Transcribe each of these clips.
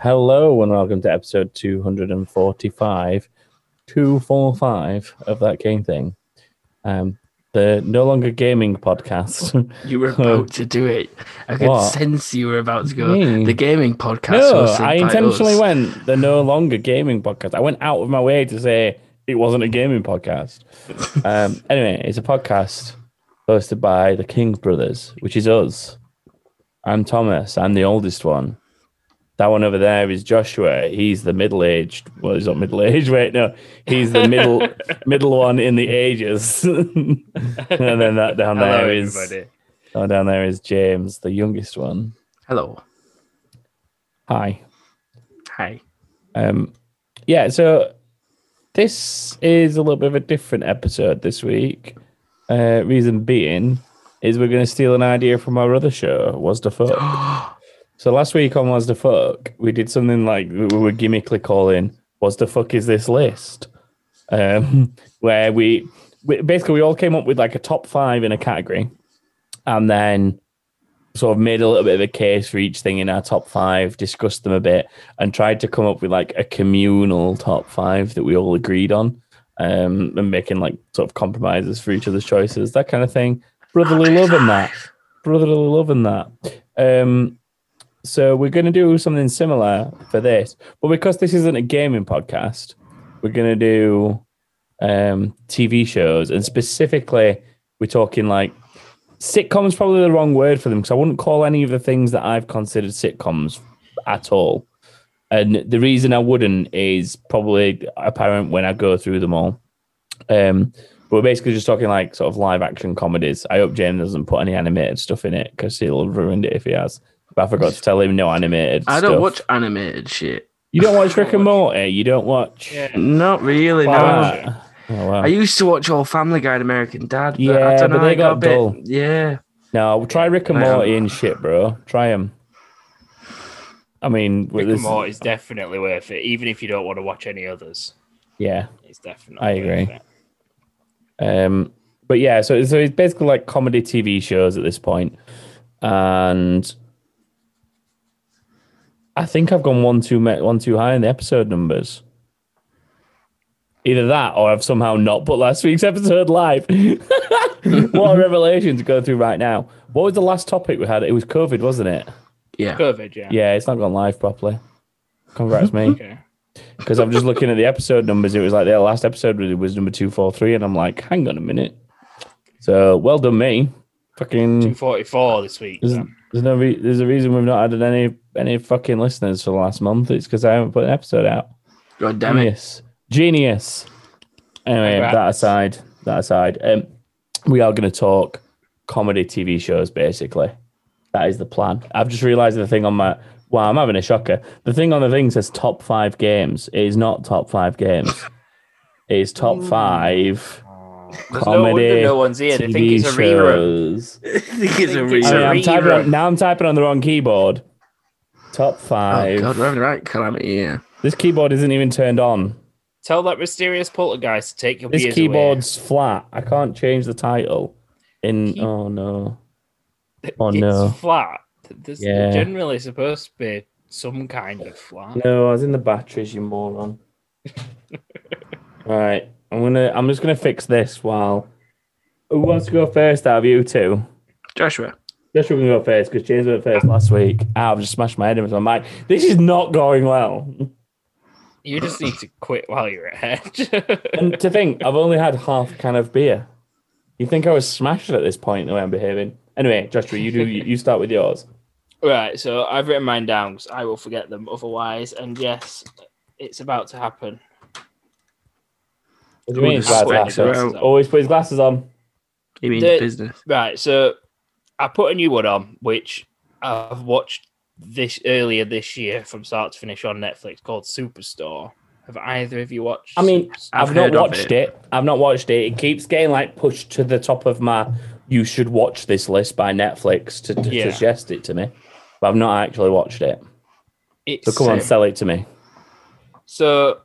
Hello and welcome to episode 245 of That Game Thing, the no longer gaming podcast. You were about to do it. I could sense you were about to go the gaming podcast. No, I intentionally went the no longer gaming podcast. I went out of my way to say it wasn't a gaming podcast. Anyway, it's a podcast hosted by the King's Brothers, which is us. I'm Thomas. I'm the oldest one. That one over there is Joshua. He's the middle-aged. Well, he's not middle-aged. Wait, no, he's the middle one in the ages. And then that down there is everybody. Oh, down there is James, the youngest one. Hello. Hi. Hi. Yeah. So this is a little bit of a different episode this week. Reason being is we're going to steal an idea from our other show, What's the Fuck. So last week on What's the Fuck, we did something like we were gimmickly calling What's the Fuck Is This List? Where we all came up with like a top five in a category and then sort of made a little bit of a case for each thing in our top five, discussed them a bit and tried to come up with like a communal top five that we all agreed on, and making like sort of compromises for each other's choices, that kind of thing. Brotherly love and that. So we're going to do something similar for this, but because this isn't a gaming podcast, we're going to do TV shows, and specifically, we're talking like sitcoms. Probably the wrong word for them because I wouldn't call any of the things that I've considered sitcoms at all. And the reason I wouldn't is probably apparent when I go through them all. But we're basically just talking like sort of live action comedies. I hope James doesn't put any animated stuff in it because he'll have ruined it if he has. But I forgot to tell him no animated stuff. I don't watch animated shit. You don't watch Rick and Morty? You don't watch... Yeah. Not really, no. Oh, wow. I used to watch all Family Guy and American Dad, but I don't know. They got dull. Yeah. No, try Rick and Morty and shit, bro. Try them. I mean... Rick and Morty is definitely worth it, even if you don't want to watch any others. Yeah. It's definitely worth it. But yeah, so it's basically like comedy TV shows at this point. And... I think I've gone one too high in the episode numbers. Either that or I've somehow not put last week's episode live. What a revelation to go through right now. What was the last topic we had? It was COVID, wasn't it? Yeah. COVID, yeah. Yeah, it's not gone live properly. Congrats, me. Because I'm just looking at the episode numbers. It was like the last episode was number 243, and I'm like, hang on a minute. So, well done, me. Fucking 244 this week. There's a reason we've not added any fucking listeners for the last month. It's because I haven't put an episode out. God damn it. Genius. Anyway, congrats. That aside, we are going to talk comedy TV shows, basically. That is the plan. I've just realised the thing on my... Wow, I'm having a shocker. The thing on the thing says top five games. It is not top five games. It is top five... There's comedy, no one's here. They think it's a rerun. Now I'm typing on the wrong keyboard. Top five. Oh God, we're having the right calamity here. This keyboard isn't even turned on. Tell that mysterious poltergeist to take your... This keyboard's away. Flat. I can't change the title. Oh no. Oh no. It's flat. There's generally supposed to be some kind of flat. No, I was in the batteries, you moron. All right. I'm just gonna fix this while... Who wants to go first out of you two? Joshua can go first because James went first last week. I've just smashed my head into my mic. This is not going well. You just need to quit while you're ahead. And to think, I've only had half a can of beer. You'd think I was smashed at this point the way I'm behaving. Anyway, Joshua, you start with yours. Right, so I've written mine down because I will forget them otherwise. And yes, it's about to happen. What do you mean he's always put his glasses on? He means business. Right, so I put a new one on, which I've watched earlier this year from start to finish on Netflix called Superstore. Have either of you watched? I mean, I've not watched it. I've not watched it. It keeps getting like pushed to the top of my "you should watch this" list by Netflix to suggest it to me, but I've not actually watched it. So come on, sell it to me. So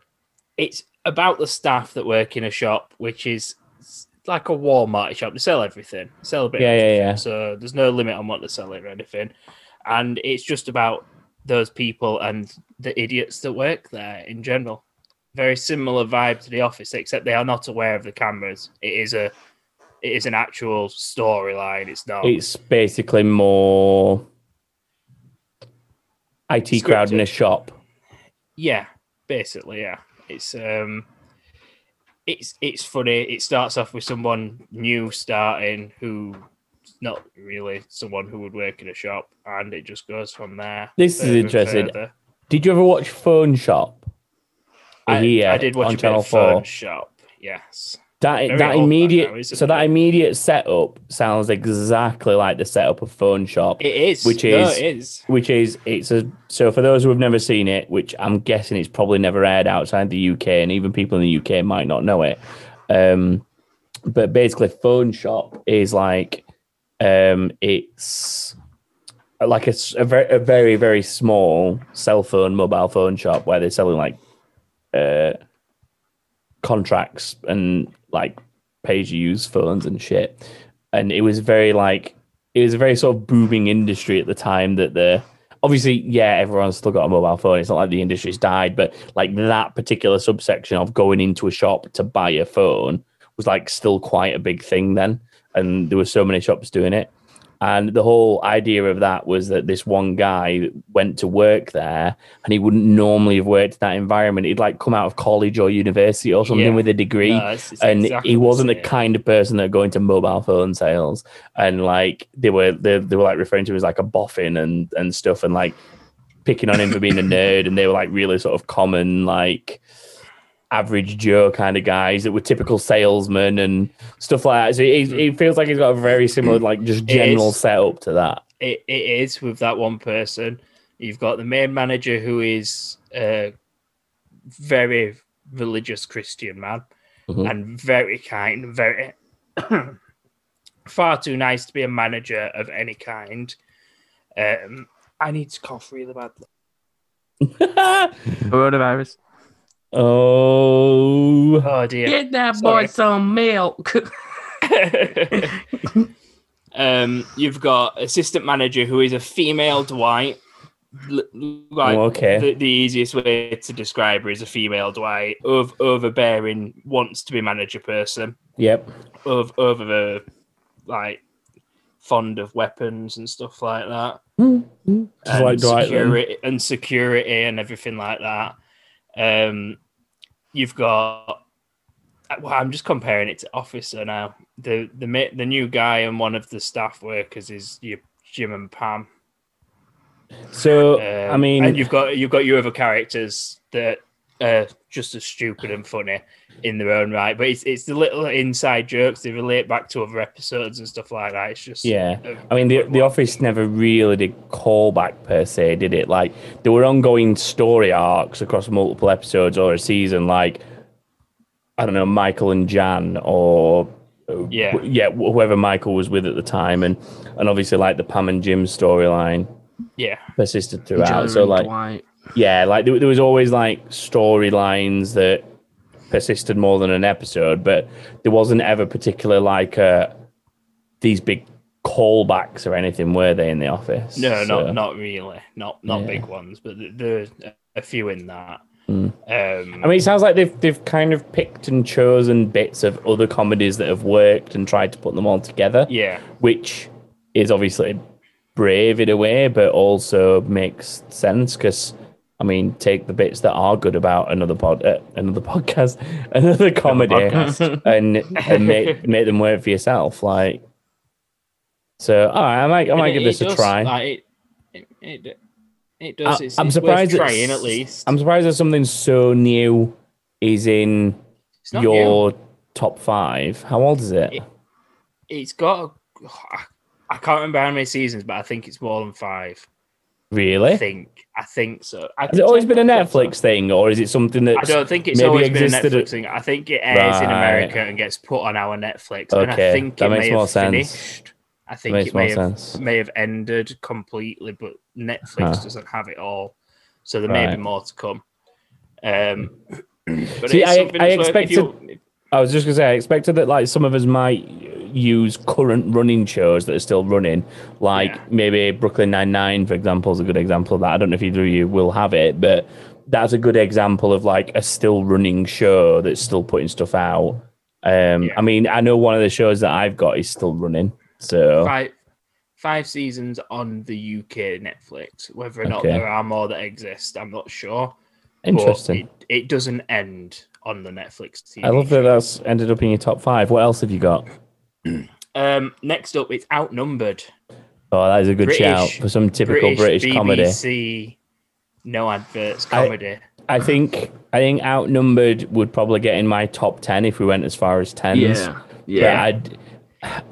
it's about the staff that work in a shop, which is like a Walmart shop. They sell everything. Sell a bit of everything. So there's no limit on what they're selling or anything. And it's just about those people and the idiots that work there in general. Very similar vibe to The Office, except they are not aware of the cameras. It is an actual storyline. It's not. It's basically more IT scripted. Crowd in a shop. Yeah, basically, yeah. It's funny. It starts off with someone new starting who's not really someone who would work in a shop, and it just goes from there. This is interesting. Did you ever watch Phone Shop? I did watch on Channel 4. Phone Shop. Yes. That immediate setup sounds exactly like the setup of Phone Shop. So for those who have never seen it, which I'm guessing it's probably never aired outside the UK, and even people in the UK might not know it. But basically, Phone Shop is like it's like a very, very small cell phone, mobile phone shop where they're selling like contracts and like pay-to-use phones and shit, and it was a very sort of booming industry at the time. That everyone's still got a mobile phone. It's not like the industry's died, but like that particular subsection of going into a shop to buy a phone was like still quite a big thing then, and there were so many shops doing it. And the whole idea of that was that this one guy went to work there, and he wouldn't normally have worked in that environment. He'd like come out of college or university or something with a degree. No, he wasn't the kind of person that would go into mobile phone sales. And like they were like referring to him as like a boffin and stuff, and like picking on him for being a nerd. And they were like really sort of common, like average Joe kind of guys that were typical salesmen and stuff like that. So it feels like he's got a very similar, like, just general setup to that. It is with that one person. You've got the main manager who is a very religious Christian man, mm-hmm. and very kind, very far too nice to be a manager of any kind. I need to cough really badly. Coronavirus. Oh dear! Get that boy some milk. You've got assistant manager who is a female Dwight. Like, the easiest way to describe her is a female Dwight, overbearing, wants to be manager person. Yep. Fond of weapons and stuff like that. Mm-hmm. Just like Dwight, security and everything like that. You've got. Well, I'm just comparing it to Office. So now the new guy and one of the staff workers is your Jim and Pam. So and you've got your other characters that are just as stupid and funny in their own right. But it's the little inside jokes. They relate back to other episodes and stuff like that. It's just the Office never really did callback per se, did it? Like there were ongoing story arcs across multiple episodes or a season, like I don't know, Michael and Jan or whoever Michael was with at the time, and obviously like the Pam and Jim storyline persisted throughout. John so like. Dwight. Yeah, like there was always like storylines that persisted more than an episode, but there wasn't ever particular like these big callbacks or anything, were they, in The Office? No, so, not really, not big ones, but there's a few in that. It sounds like they've kind of picked and chosen bits of other comedies that have worked and tried to put them all together. Yeah, which is obviously brave in a way, but also makes sense because. I mean, take the bits that are good about another podcast, another comedy, and make them work for yourself. Like, so all right, I might give this a try. Like, it does. I'm surprised. It's worth trying, at least. I'm surprised that something so new is in your top five. How old is it? It's got. I can't remember how many seasons, but I think it's more than 5. Really? I think so. Has it always been a Netflix thing, or is it something that I don't think it's always been a Netflix thing? I think it airs in America and gets put on our Netflix. Okay, and I think that makes more sense. I think it may have ended completely, but Netflix doesn't have it all, so there may be more to come. But see, I expected that like some of us might use current running shows that are still running, like maybe Brooklyn Nine-Nine, for example, is a good example of that. I don't know if either of you will have it, but that's a good example of like a still running show that's still putting stuff out. I mean, I know one of the shows that I've got is still running. So five seasons on the UK Netflix. Whether or not there are more that exist, I'm not sure. Interesting. But it doesn't end on the Netflix TV. I love that that's ended up in your top five. What else have you got? Next up, it's Outnumbered. Oh, that is a good shout for some typical British comedy. BBC, no adverts comedy. I think Outnumbered would probably get in my top 10 if we went as far as 10s. Yeah.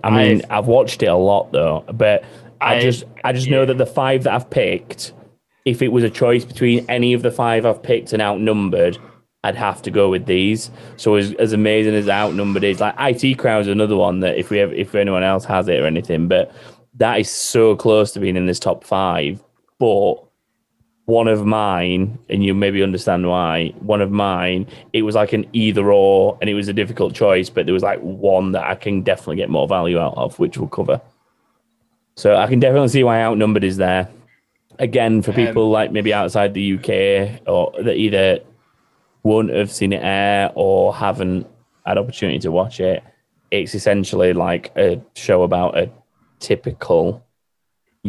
I've watched it a lot though, but I just know that the five that I've picked, if it was a choice between any of the five I've picked and Outnumbered, I'd have to go with these. So as amazing as Outnumbered is, like IT Crowd is another one that if anyone else has it or anything, but that is so close to being in this top five. But one of mine, and you maybe understand why, it was like an either or, and it was a difficult choice, but there was like one that I can definitely get more value out of, which we'll cover. So I can definitely see why Outnumbered is there. Again, for people like maybe outside the UK, or that either won't have seen it air or haven't had opportunity to watch it, it's essentially like a show about a typical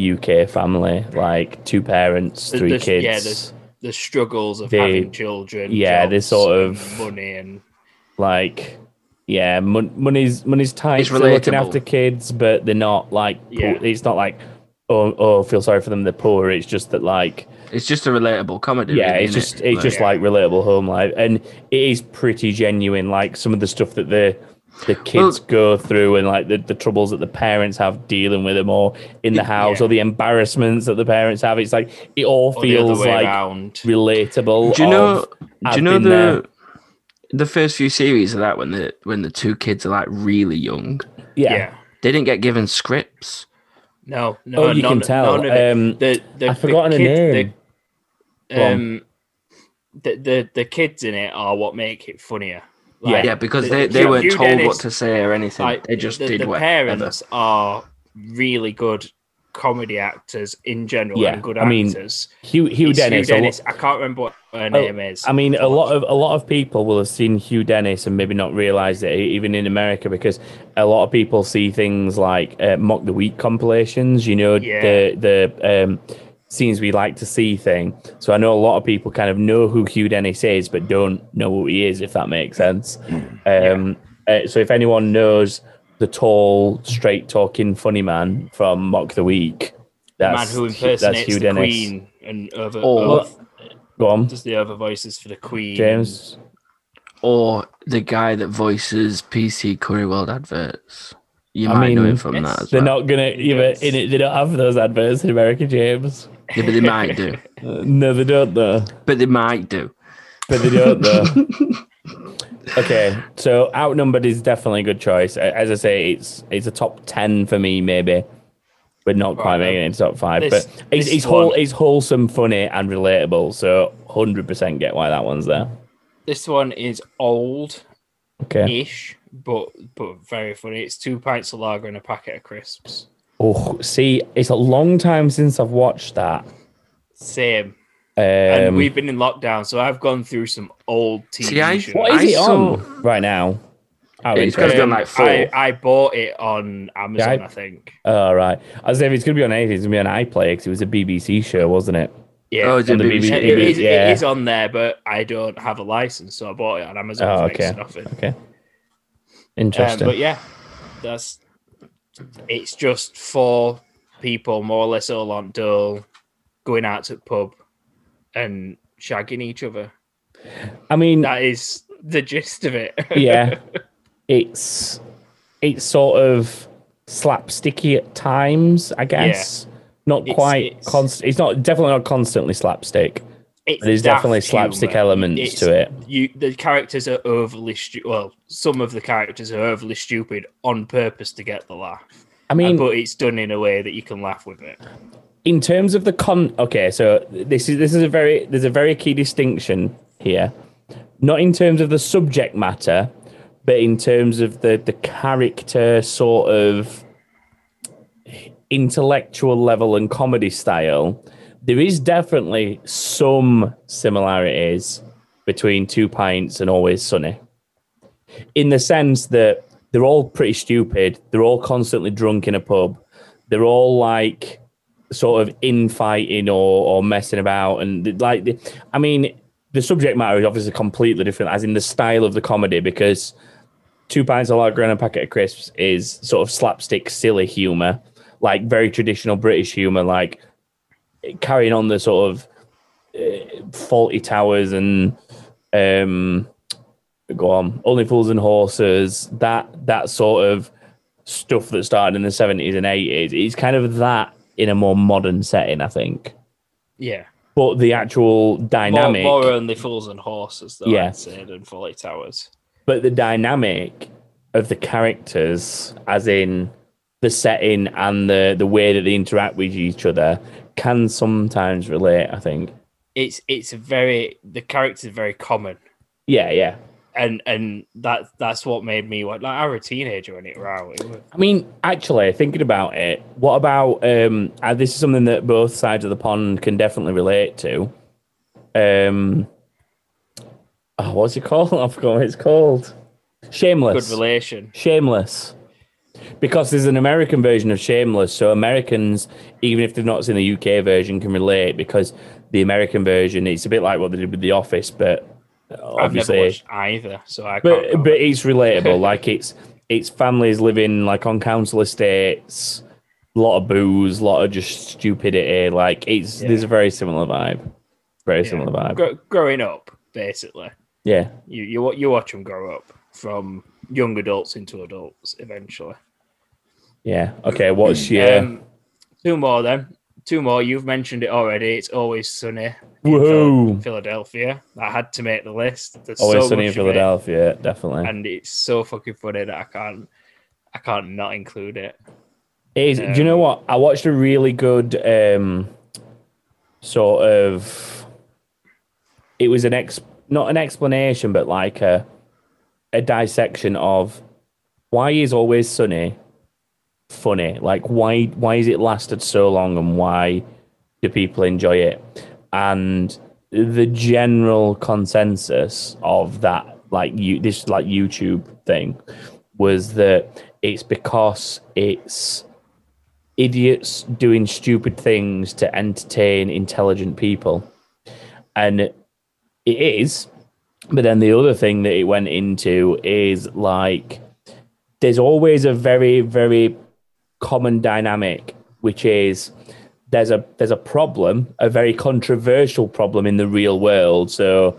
UK family, like two parents, three kids. Yeah, the struggles of having children. Yeah, this sort of money and like, yeah, money's tight for looking after kids, but they're not like, it's not like, oh, feel sorry for them, they're poor. It's just that like, it's just a relatable comedy. Yeah, really, it's just like relatable home life, and it is pretty genuine. Like some of the stuff that the kids go through, and like the troubles that the parents have dealing with them, or in the house, or the embarrassments that the parents have. It's like it all feels like around. Relatable. Do you know the first few series of that, when the two kids are like really young? Yeah. They didn't get given scripts. No. Oh, you can tell. I've forgotten the name. The kids in it are what make it funnier. Like, because they weren't told what to say or anything. Like, they just did whatever. The parents are really good comedy actors in general and good actors. Hugh Dennis. I can't remember what her name is. I mean, a lot of people will have seen Hugh Dennis and maybe not realised it, even in America, because a lot of people see things like Mock the Week compilations, the scenes we like to see thing. So I know a lot of people kind of know who Hugh Dennis is, but don't know who he is, if that makes sense. So if anyone knows the tall, straight-talking funny man from Mock the Week, that's the man who impersonates Hugh Dennis. Queen and does the other voices for the Queen. James. Or the guy that voices PC Curry World adverts. You might know him from that as well. They're not going to in it. They don't have those adverts in America, James. Yeah, but they might do. No, they don't, though. But they might do. But they don't, though. Okay, so Outnumbered is definitely a good choice. As I say, it's a top 10 for me, maybe, but not quite making it into top 5. But it's wholesome, funny, and relatable, so 100% get why that one's there. This one is old-ish, but very funny. It's 2 pints of lager and a packet of crisps. Oh, see, it's a long time since I've watched that. Same. And we've been in lockdown, so I've gone through some old TV shows. What is it on right now? It's going to be on like 4. I bought it on Amazon, I think. Oh, right. I was saying, if it's going to be on anything, it's going to be on iPlayer, because it was a BBC show, wasn't it? Yeah, it is on there, but I don't have a license, so I bought it on Amazon. Oh, okay. Interesting. But yeah, it's just 4 people, more or less all on dole, going out to the pub and shagging each other. I mean, that is the gist of it. Yeah, it's sort of slapsticky at times, I guess. Yeah. It's not definitely not constantly slapstick. There's definitely slapstick elements to it. The characters are overly stupid. Well, some of the characters are overly stupid on purpose to get the laugh. I mean, but it's done in a way that you can laugh with it. In terms of the so this is there's a very key distinction here. Not in terms of the subject matter, but in terms of the character sort of intellectual level and comedy style, there is definitely some similarities between Two Pints and Always Sunny, in the sense that they're all pretty stupid. They're all constantly drunk in a pub. They're all like sort of infighting or messing about. And like, I mean, the subject matter is obviously completely different, as in the style of the comedy, because Two Pints of Lager and a Packet of Crisps is sort of slapstick, silly humour, like very traditional British humour, like carrying on the sort of Fawlty Towers and go on, Only Fools and Horses, that sort of stuff that started in the 70s and 80s. It's kind of that in a more modern setting, I think. Yeah. But the actual dynamic... More Only Fools and Horses, though, yeah. I'd say, than Fawlty Towers. But the dynamic of the characters, as in the setting and the way that they interact with each other, can sometimes relate, I think. It's the characters are very common. Yeah, yeah. And that's what made me like I was a teenager when it was out. I mean, actually, thinking about it, what about this is something that both sides of the pond can definitely relate to. What's it called? I forgot what it's called. Shameless. Good relation. Shameless. Because there's an American version of Shameless, so Americans, even if they've not seen the UK version, can relate, because the American version, it's a bit like what they did with The Office, but obviously, I've never watched either, so I can't. But it's relatable. Like it's families living like on council estates, a lot of booze, a lot of just stupidity. Like there's a very similar vibe. Very similar vibe. Growing up, basically. Yeah, you watch them grow up from young adults into adults eventually. Yeah. Okay. What's your two more then? Two more. You've mentioned it already. It's Always Sunny in Philadelphia. I had to make the list. There's Always Sunny in Philadelphia, definitely. And it's so fucking funny that I can't not include it. It is, do you know what? I watched a really good sort of. It was not an explanation, but like a dissection of why is Always Sunny funny, like why has it lasted so long and why do people enjoy it, and the general consensus of that like YouTube thing was that it's because it's idiots doing stupid things to entertain intelligent people. And it is, but then the other thing that it went into is like there's always a very, very common dynamic, which is there's a problem, a very controversial problem in the real world. So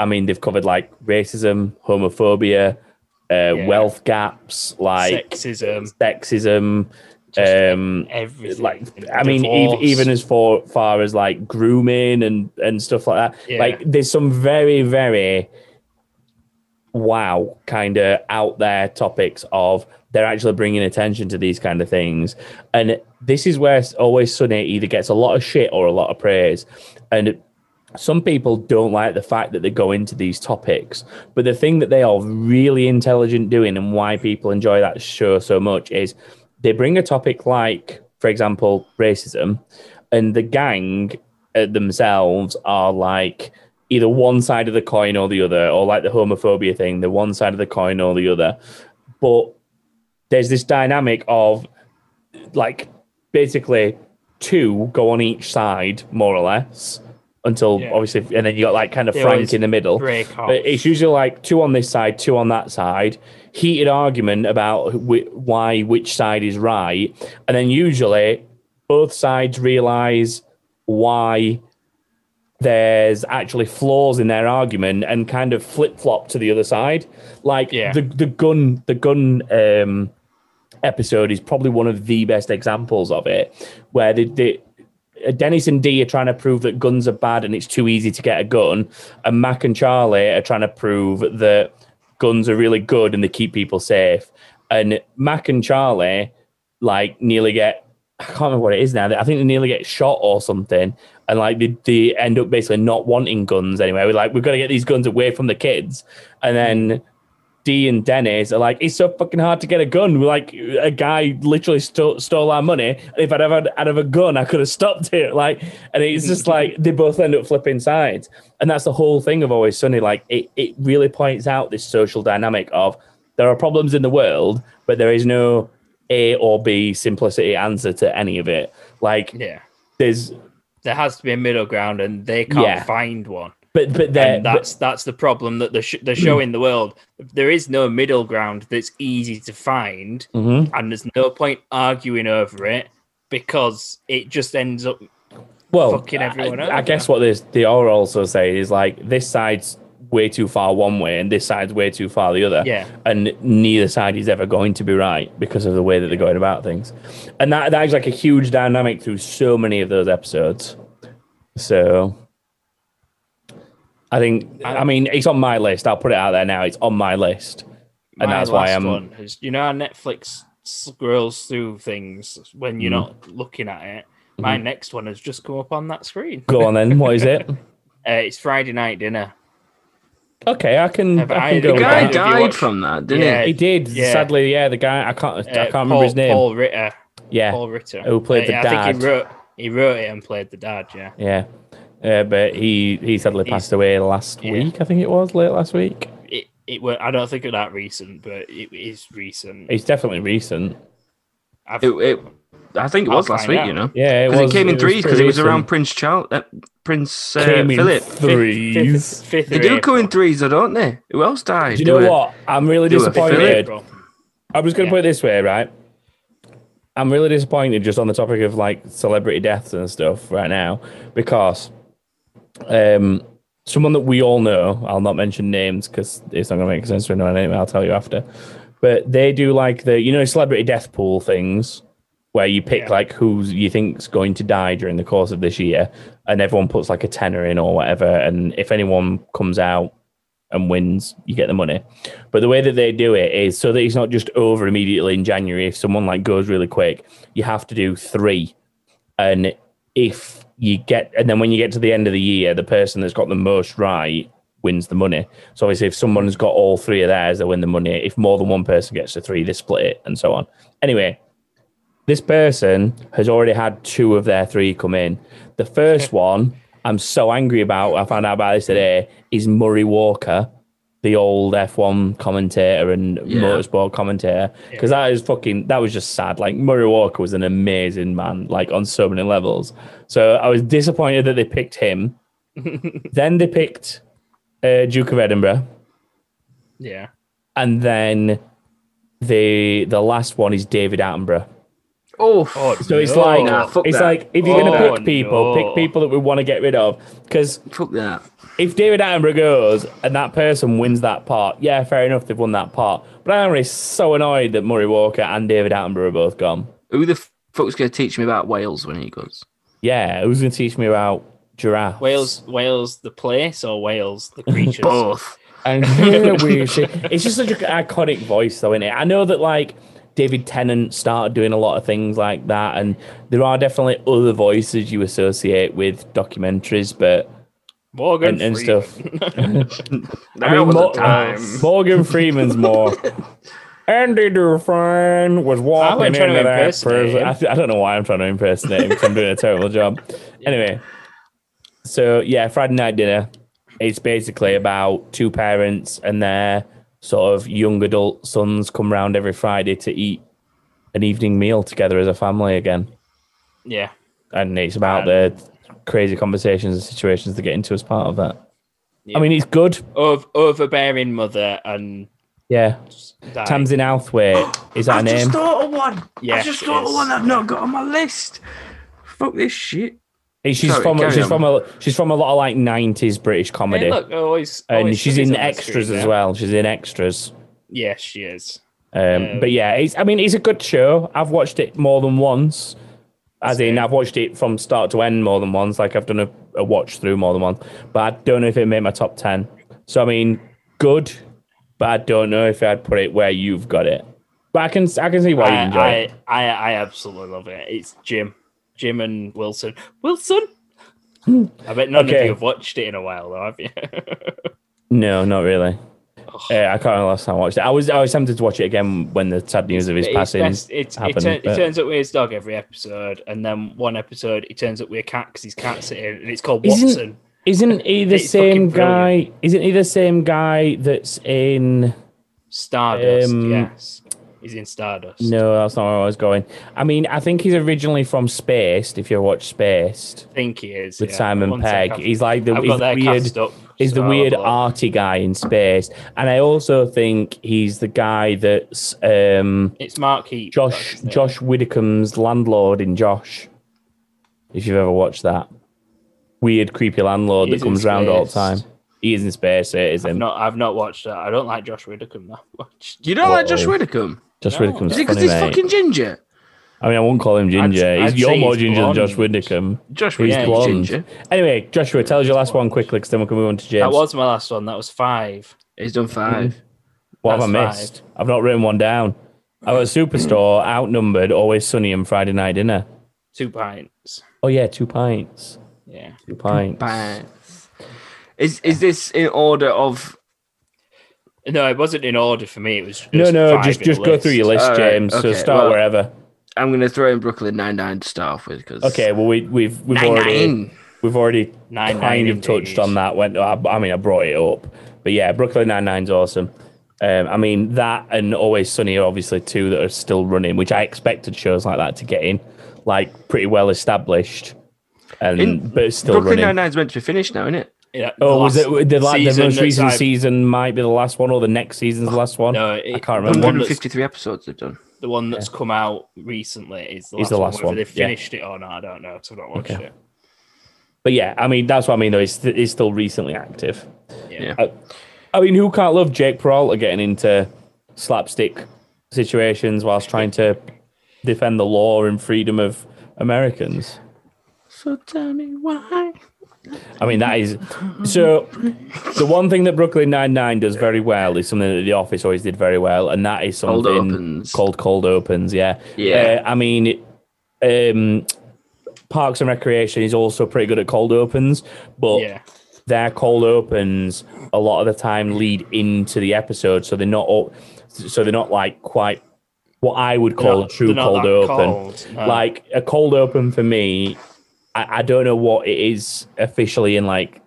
I mean, they've covered like racism, homophobia, wealth gaps, like sexism, everything. Like I mean, even as far as like grooming and stuff like that. Yeah. Like there's some very, very kind of out there topics of they're actually bringing attention to these kind of things. And this is where Always Sunny either gets a lot of shit or a lot of praise. And some people don't like the fact that they go into these topics. But the thing that they are really intelligent doing and why people enjoy that show so much is they bring a topic like, for example, racism, and the gang themselves are like either one side of the coin or the other, or like the homophobia thing, the one side of the coin or the other. But there's this dynamic of like basically two go on each side more or less until obviously, and then you got like kind of Frank in the middle. But it's usually like two on this side, two on that side, heated argument about which side is right. And then usually both sides realize why there's actually flaws in their argument and kind of flip-flop to the other side. Like the gun episode is probably one of the best examples of it, where the Dennis and Dee are trying to prove that guns are bad and it's too easy to get a gun, and Mac and Charlie are trying to prove that guns are really good and they keep people safe. And Mac and Charlie like nearly get, I can't remember what it is now, I think they nearly get shot or something. And like they end up basically not wanting guns anyway. We're like, we've got to get these guns away from the kids. And then D and Dennis are like, it's so fucking hard to get a gun. We're like, a guy literally stole our money. If I'd ever had a gun, I could have stopped it. Like, and it's just like they both end up flipping sides. And that's the whole thing of Always Sunny. Like, it really points out this social dynamic of there are problems in the world, but there is no A or B simplicity answer to any of it. Like, yeah, there has to be a middle ground, and they can't find one. But that's the problem that they're showing the world. There is no middle ground that's easy to find, and there's no point arguing over it because it just ends up fucking everyone up. I guess what they are also saying is like, this side's way too far one way and this side's way too far the other, and neither side is ever going to be right because of the way that they're going about things. And that is like a huge dynamic through so many of those episodes. So... I mean, it's on my list. I'll put it out there now. It's on my list. And that's why I'm... One is, you know how Netflix scrolls through things when you're not looking at it? My next one has just come up on that screen. Go on then. What is it? It's Friday Night Dinner. Okay, I can go with that. The guy died from that, didn't he? He did. Yeah. Sadly, the guy... I can't remember his name. Paul Ritter. Yeah. Paul Ritter. Who played the dad. I think he wrote it and played the dad, yeah. Yeah. But he sadly passed away last week. I think it was late last week. It was. I don't think it's that recent, but it is recent. It's definitely recent. I think it was last week. You know, yeah, because it came in threes because it was around Prince Charles, Prince Philip. Fifth they do come in threes, though, don't they? Who else died? Do you know what? I'm really disappointed. I was going to put it this way, right? I'm really disappointed just on the topic of like celebrity deaths and stuff right now because. Someone that we all know, I'll not mention names because it's not going to make sense to know name, I'll tell you after, but they do like the, you know, celebrity death pool things where you pick like who you think's going to die during the course of this year, and everyone puts like a tenner in or whatever, and if anyone comes out and wins, you get the money. But the way that they do it is so that it's not just over immediately in January. If someone like goes really quick, you have to do three, and if and then when you get to the end of the year, the person that's got the most right wins the money. So obviously if someone's got all three of theirs, they win the money. If more than one person gets to three, they split it and so on. Anyway, this person has already had two of their three come in. The first one I'm so angry about, I found out about this today, is Murray Walker, the old F1 commentator and motorsport commentator. Because that was just sad. Like, Murray Walker was an amazing man, like, on so many levels. So I was disappointed that they picked him. Then they picked Duke of Edinburgh. Yeah. And then the last one is David Attenborough. So it's like if you're going to pick people, pick people that we want to get rid of. Because if David Attenborough goes and that person wins that part, yeah, fair enough, they've won that part. But I'm really so annoyed that Murray Walker and David Attenborough are both gone. Who the fuck's going to teach me about Wales when he goes? Yeah, who's going to teach me about giraffes? Wales the place or Wales the creatures? Both. And it's just such an iconic voice, though, isn't it? I know that, like, David Tennant started doing a lot of things like that, and there are definitely other voices you associate with documentaries, but Morgan and stuff. Morgan Freeman's more. Andy Dufresne was walking in that person. I don't know why I'm trying to impersonate him because I'm doing a terrible job. Anyway, so Friday Night Dinner. It's basically about two parents and their sort of young adult sons come round every Friday to eat an evening meal together as a family again. Yeah. And it's about the crazy conversations and situations they get into as part of that. Yeah. I mean, it's good. Overbearing mother and... Yeah. Tamsin Outhwaite. Is that her name? I just thought of one. Yeah, I just thought of one I've not got on my list. Fuck this shit. She's from a lot of like 90s British comedy. Hey, look, always she's in extras as well. She's in extras. Yeah, she is. But yeah, it's a good show. I've watched it more than once. As in, I've watched it from start to end more than once. Like, I've done a watch through more than once. But I don't know if it made my top 10. So I mean, good. But I don't know if I'd put it where you've got it. But I can see why you enjoy it. I absolutely love it. It's Jim and Wilson. I bet none of you have watched it in a while, though, have you? No, not really. Yeah, I can't remember last time I watched it. I was tempted to watch it again when the sad news of his passing happened. It turns up with his dog every episode, and then one episode he turns up with a cat because his cat's sitting, and it's called Watson. Isn't he the same guy? Isn't he the same guy that's in Stardust? Yes. He's in Stardust. No, that's not where I was going. I mean, I think he's originally from Spaced, if you watch Spaced. I think he is. With Simon Pegg. He's like the weird arty guy in Spaced. And I also think he's the guy that's... it's Mark Heap. Josh Widdicombe's landlord in Josh, if you've ever watched that. Weird, creepy landlord that comes round all the time. He is in Space, it is him. I've not watched that. I don't like Josh Widdicombe that much. You don't like Josh Widdicombe? Widdicombe's funny, is it because he's fucking ginger? I mean, I wouldn't call him ginger. You're more ginger than Josh Widdicombe. Josh Widdicombe's ginger. Anyway, Joshua, tell us your last one quickly, because then we can move on to James. That was my last one. That was 5. He's done 5. Mm-hmm. What have I missed? 5. I've not written one down. I was Superstore, Outnumbered, Always Sunny, and Friday Night Dinner. 2 pints. Oh, yeah, 2 pints. Yeah. 2 pints. 2 pints. Is this in order of? No, it wasn't in order for me. It was just just go through your list, James. Right. Okay. So start wherever. I'm going to throw in Brooklyn Nine-Nine to start off with because. Okay, well we've already kind of touched on that. I brought it up, but yeah, Brooklyn Nine-Nine's awesome. I mean that and Always Sunny are obviously 2 that are still running, which I expected shows like that to get in, like pretty well established, but still Brooklyn running. Brooklyn Nine-Nine's meant to be finished now, isn't it? Yeah, the most recent season might be the last one, or the next season's the last one? No, I can't remember. 153 episodes they've done. The one that's come out recently is the last one. Whether they finished it or not, I don't know, because I've not watched it. But yeah, I mean, that's what I mean, though. It's still recently active. Yeah. I mean, who can't love Jake Peralta getting into slapstick situations whilst trying to defend the law and freedom of Americans? So tell me why. I mean, that is... So, the one thing that Brooklyn Nine-Nine does very well is something that The Office always did very well, and that is something... Cold opens, yeah. Yeah. I mean, Parks and Recreation is also pretty good at cold opens, but their cold opens, a lot of the time, lead into the episode, so they're not like, quite... what I would call a true cold open. Like, a cold open for me... I don't know what it is officially in like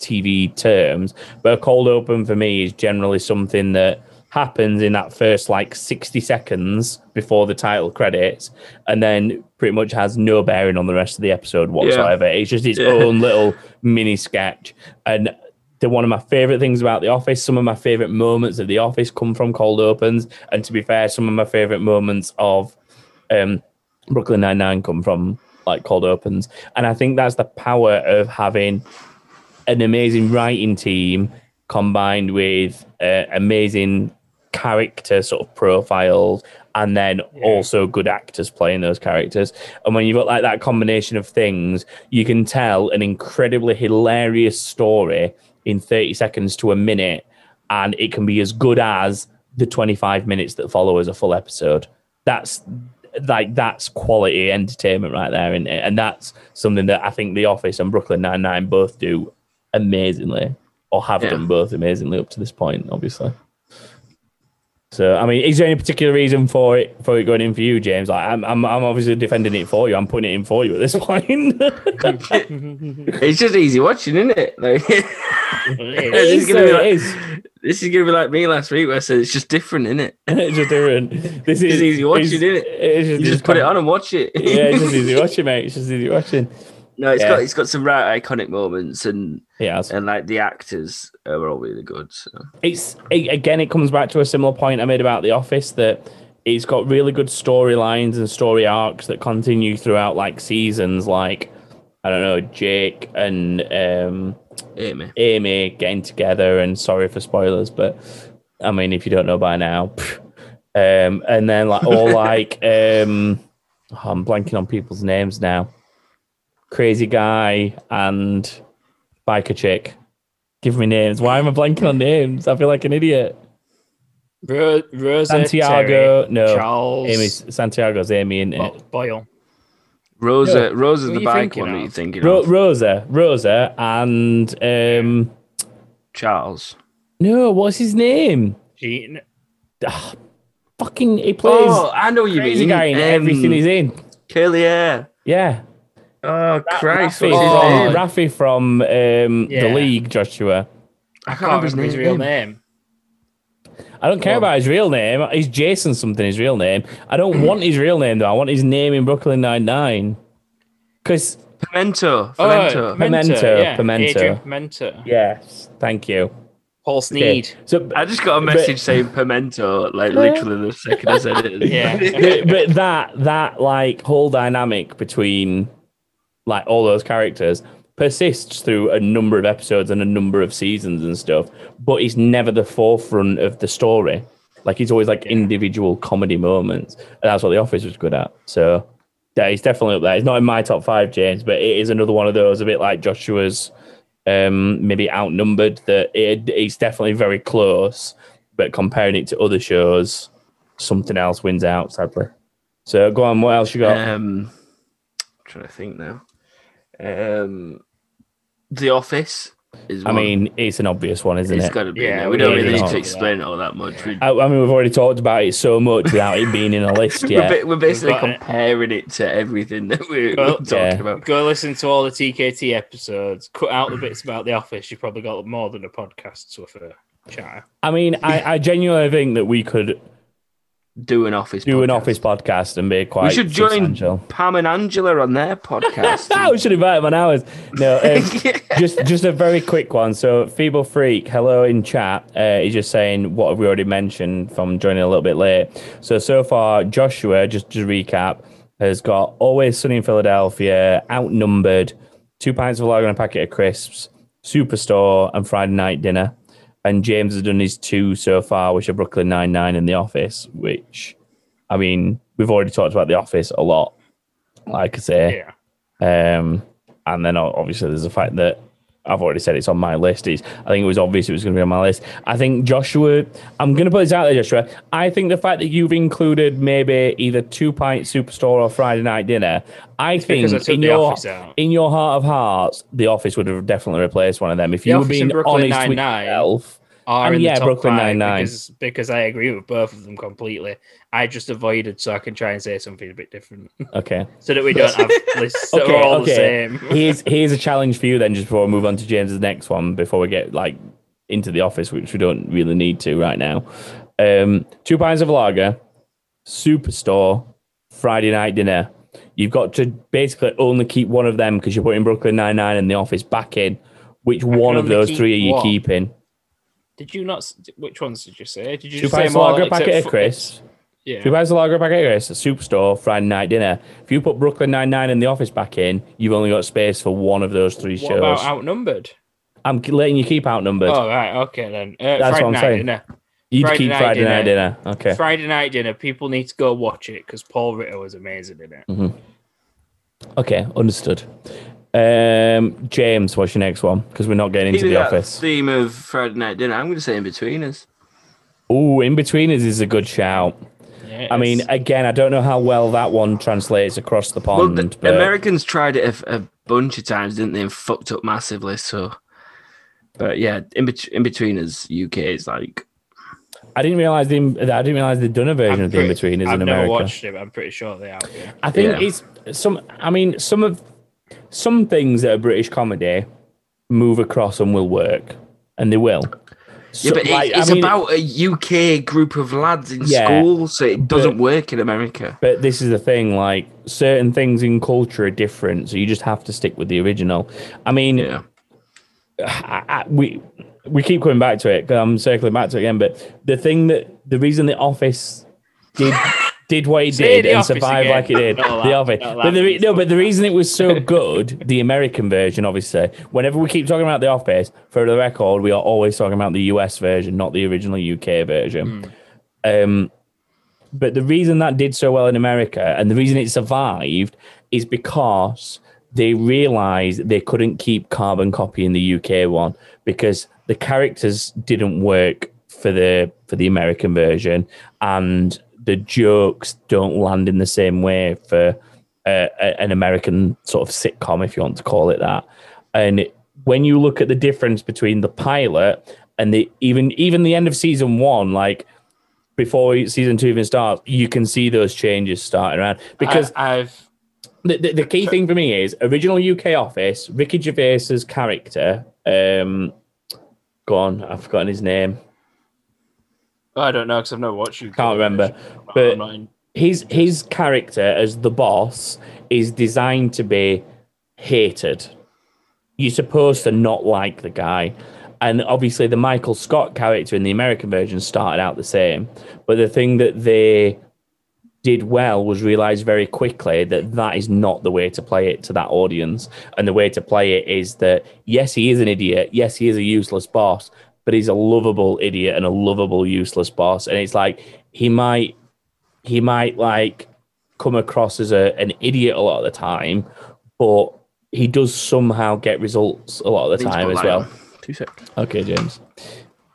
TV terms, but a cold open for me is generally something that happens in that first like 60 seconds before the title credits and then pretty much has no bearing on the rest of the episode whatsoever. Yeah. It's just its own little mini sketch. And one of my favourite things about The Office, some of my favourite moments of The Office come from cold opens. And to be fair, some of my favourite moments of Brooklyn Nine-Nine come from like cold opens, and I think that's the power of having an amazing writing team combined with amazing character sort of profiles, and then also good actors playing those characters. And when you've got like that combination of things, you can tell an incredibly hilarious story in 30 seconds to a minute, and it can be as good as the 25 minutes that follow as a full episode. That's quality entertainment right there, isn't it? And that's something that I think The Office and Brooklyn Nine-Nine both do amazingly, or have done both amazingly up to this point, obviously. So, I mean, is there any particular reason for it going in for you, James? Like, I'm obviously defending it for you. I'm putting it in for you at this point. It's just easy watching, isn't it? Like, this is gonna be like me last week where I said it's just different, isn't it? It's just different. This is easy watching, isn't it? You just put it on and watch it. Yeah, it's just easy watching, mate. It's just easy watching. No, it's got some right iconic moments, and like the actors were all really good. So. It comes back to a similar point I made about The Office, that it's got really good storylines and story arcs that continue throughout like seasons, like I don't know, Jake and Amy getting together. And sorry for spoilers, but I mean, if you don't know by now, and then like all like I'm blanking on people's names now. Crazy guy and biker chick. Give me names. Why am I blanking on names? I feel like an idiot. Rosa, Santiago, Terry, no. Charles. Amy, Santiago's Amy, isn't it? Boyle. Rosa, no. Rosa's the bike one that you're thinking of. Rosa and... Charles. No, what's his name? Gene. Oh, fucking, he plays. Oh, I know you crazy mean. Guy in everything he's in. Curly hair. Yeah. Oh, Christ. Raffi from The League, Joshua. I can't remember his real name. I don't care about his real name. He's Jason something, his real name. I don't want his real name, though. I want his name in Brooklyn Nine-Nine. Because... Pimento. Adrian Pimento. Yes, thank you. Paul Sneed. Okay. So I just got a message saying Pimento, like literally the second I said it. Yeah, but that like whole dynamic between like all those characters persists through a number of episodes and a number of seasons and stuff. But it's never the forefront of the story. Like it's always like individual comedy moments, and that's what The Office was good at. So. Yeah, he's definitely up there. It's not in my top five, James, but it is another one of those, a bit like Joshua's maybe Outnumbered, that it's definitely very close, but comparing it to other shows, something else wins out, sadly. So go on, what else you got? I'm trying to think now. The Office is one. I mean, it's an obvious one, isn't it? It's got to be. Yeah, we don't really need to explain it all that much. Yeah. I mean, we've already talked about it so much without it being in a list yet. We're basically comparing it to everything that we're talking about. Go listen to all the TKT episodes. Cut out the bits about The Office. You've probably got more than a podcast to offer. I mean, I genuinely think that we could do an office podcast and be quite. We should join Pam and Angela on their podcast. We should invite them on ours. No, just a very quick one. So Feeble Freak, hello in chat. He's just saying what have we already mentioned from joining a little bit late. So far, Joshua, just to recap, has got Always Sunny in Philadelphia, Outnumbered, 2 pints of lager and a packet of crisps, Superstore, and Friday Night Dinner. And James has done his 2 so far, which are Brooklyn Nine-Nine and The Office, which, I mean, we've already talked about The Office a lot, like I say. Yeah. And then, obviously, there's the fact that I've already said it's on my list. I think it was obvious it was going to be on my list. I think, Joshua, I'm going to put this out there, Joshua. I think the fact that you've included maybe either 2 Pint Superstore or Friday Night Dinner, I think in your heart of hearts, The Office would have definitely replaced one of them. If you were being honest with yourself... Brooklyn Nine-Nine. Because I agree with both of them completely. I just avoided so I can try and say something a bit different. Okay. So that we don't have lists that are all the same. Here's a challenge for you then, just before we move on to James's next one, before we get like into The Office, which we don't really need to right now. 2 pints of lager, Superstore, Friday Night Dinner. You've got to basically only keep one of them because you're putting Brooklyn Nine-Nine and The Office back in. Which one of those three are you keeping? Did you not? Which ones did you say? Did you just say more? 2 pints of lager, packet of crisps. Yeah. 2 pints of lager, packet of crisps. Superstore, Friday Night Dinner. If you put Brooklyn Nine-Nine and The Office back in, you've only got space for one of those three shows. What about Outnumbered? I'm letting you keep Outnumbered. Oh right, okay then. That's Friday what I'm saying. Dinner. You'd Friday keep night Friday dinner. Night Dinner. Okay. Friday Night Dinner. People need to go watch it because Paul Ritter was amazing in it. Mm-hmm. Okay, understood. James, what's your next one? Because we're not getting into The Office. Theme of Friday Night Dinner. I'm going to say In Betweeners. Oh, In Betweeners is a good shout. Yeah, I mean, again, I don't know how well that one translates across the pond. Well, but... Americans tried it a bunch of times, didn't they? And fucked up massively. So, but yeah, In Betweeners UK is like. I didn't realize they'd done a version of In Betweeners in America. I've never watched it. But I'm pretty sure they have. Yeah. I think it's some. I mean, some things that are British comedy move across and will work, and they will. So, yeah, but it's about a UK group of lads in school, so it doesn't work in America. But this is the thing, like, certain things in culture are different, so you just have to stick with the original. I mean, we keep coming back to it, because I'm circling back to it again, but the reason The Office did what it did and survived like it did. The Office. But the reason it was so good, the American version, obviously, whenever we keep talking about The Office, for the record, we are always talking about the US version, not the original UK version. But the reason that did so well in America and the reason it survived is because they realized they couldn't keep carbon copying the UK one because the characters didn't work for the American version, and the jokes don't land in the same way for an American sort of sitcom, if you want to call it that. And when you look at the difference between the pilot And the even the end of season one, like before season two even starts, you can see those changes starting around. Because the key thing for me is original UK Office, Ricky Gervais's character. I've forgotten his name. I don't know because I've never watched UK. Can't remember. But his character as the boss is designed to be hated. You're supposed to not like the guy. And obviously the Michael Scott character in the American version started out the same. But the thing that they did well was realize very quickly that that is not the way to play it to that audience. And the way to play it is that, yes, he is an idiot. Yes, he is a useless boss, but he's a lovable idiot and a lovable useless boss. And it's like, he might like come across as an idiot a lot of the time, but he does somehow get results a lot of the time as well. Too sick. Okay, James.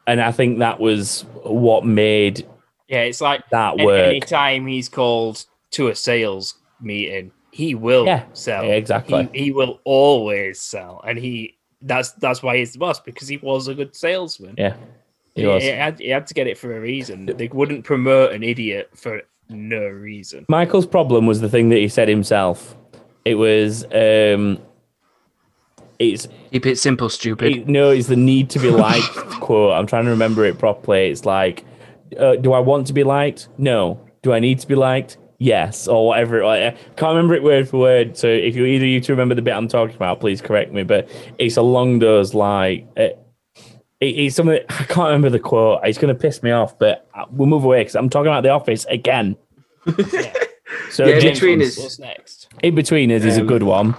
And I think that was what made it's like that work. Any time he's called to a sales meeting, he will sell. Yeah, exactly. He will always sell, and that's why he's the boss, because he was a good salesman. Yeah, he was. He had to get it for a reason. They wouldn't promote an idiot for no reason. Michael's problem was the thing that he said himself. It was. It's keep it simple, stupid. It's the need to be liked quote. I'm trying to remember it properly. It's like, do I want to be liked? No. Do I need to be liked? Yes, or whatever. I can't remember it word for word. So if you two remember the bit I'm talking about, please correct me. But it's along those like it's something I can't remember the quote. It's going to piss me off, but we'll move away because I'm talking about The Office again. Yeah. So In Betweeners. What's next? In Betweeners is a good one.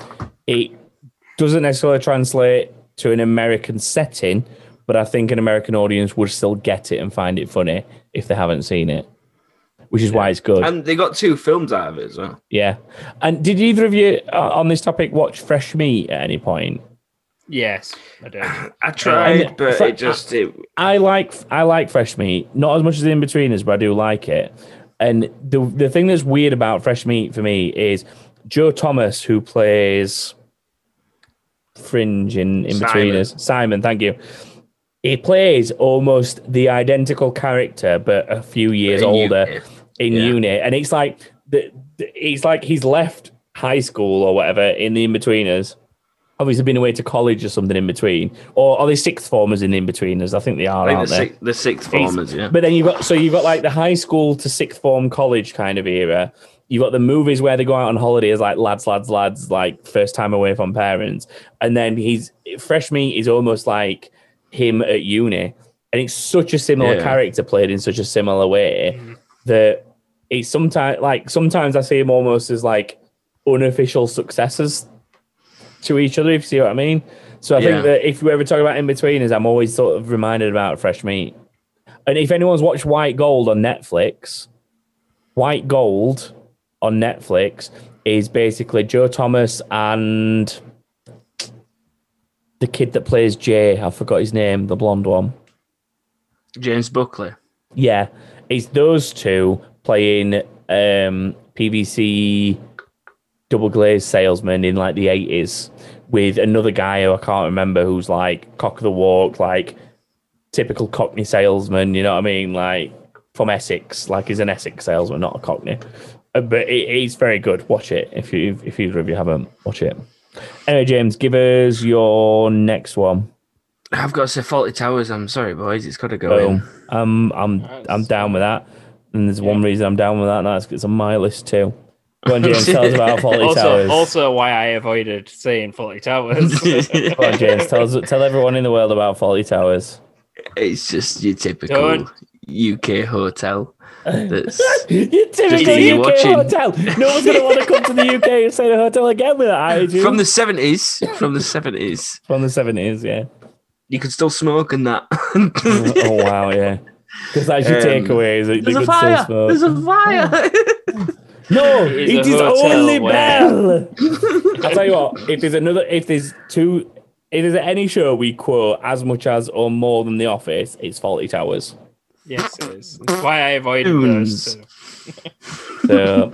It doesn't necessarily translate to an American setting, but I think an American audience would still get it and find it funny if they haven't seen it, which is why it's good. And they got two films out of it as well. Yeah. And did either of you on this topic watch Fresh Meat at any point? Yes, I did. I tried, but it just... I like Fresh Meat, not as much as In Betweeners, but I do like it. And the thing that's weird about Fresh Meat for me is Joe Thomas, who plays... Fringe in between us. Simon, thank you. He plays almost the identical character, but a few years older in uni. And it's like he's left high school or whatever in the In Betweeners. Obviously, been away to college or something in between. Or are they sixth formers in the In Betweeners? I think they are. The sixth formers, yeah. But then you've got like the high school to sixth form college kind of era. You've got the movies where they go out on holidays like lads, like first time away from parents. And then Fresh Meat is almost like him at uni. And it's such a similar character played in such a similar way that it's sometimes I see him almost as like unofficial successors to each other, if you see what I mean. So I think that if we ever talk about In-Betweeners, I'm always sort of reminded about Fresh Meat. And if anyone's watched White Gold on Netflix is basically Joe Thomas and the kid that plays Jay. I forgot his name, the blonde one. James Buckley. Yeah, it's those two playing PVC double glazed salesman in like the 80s with another guy who I can't remember who's like cock of the walk, like typical Cockney salesman, you know what I mean? Like from Essex, like he's an Essex salesman, not a Cockney. But it's very good. Watch it if either of you haven't. Watch it. Anyway, James, give us your next one. I've got to say Fawlty Towers. I'm sorry, boys. It's got to go in. I'm down with that. And there's one reason I'm down with that. And that's it's on my list too. Go on, James. Tell us about Fawlty Towers. Also, why I avoided saying Fawlty Towers. Go on, James. Tell everyone in the world about Fawlty Towers. It's just your typical UK hotel. That's you typically UK watching. Hotel. No one's gonna want to come to the UK and stay in a hotel again with that attitude. From the 70s, yeah. You could still smoke in that. Oh wow, yeah. Because that's your takeaway. There's a fire. No, it is only Bell. I'll tell you what. If there's any show we quote as much as or more than The Office, it's Fawlty Towers. Yes, it is. That's why I avoided those two. So,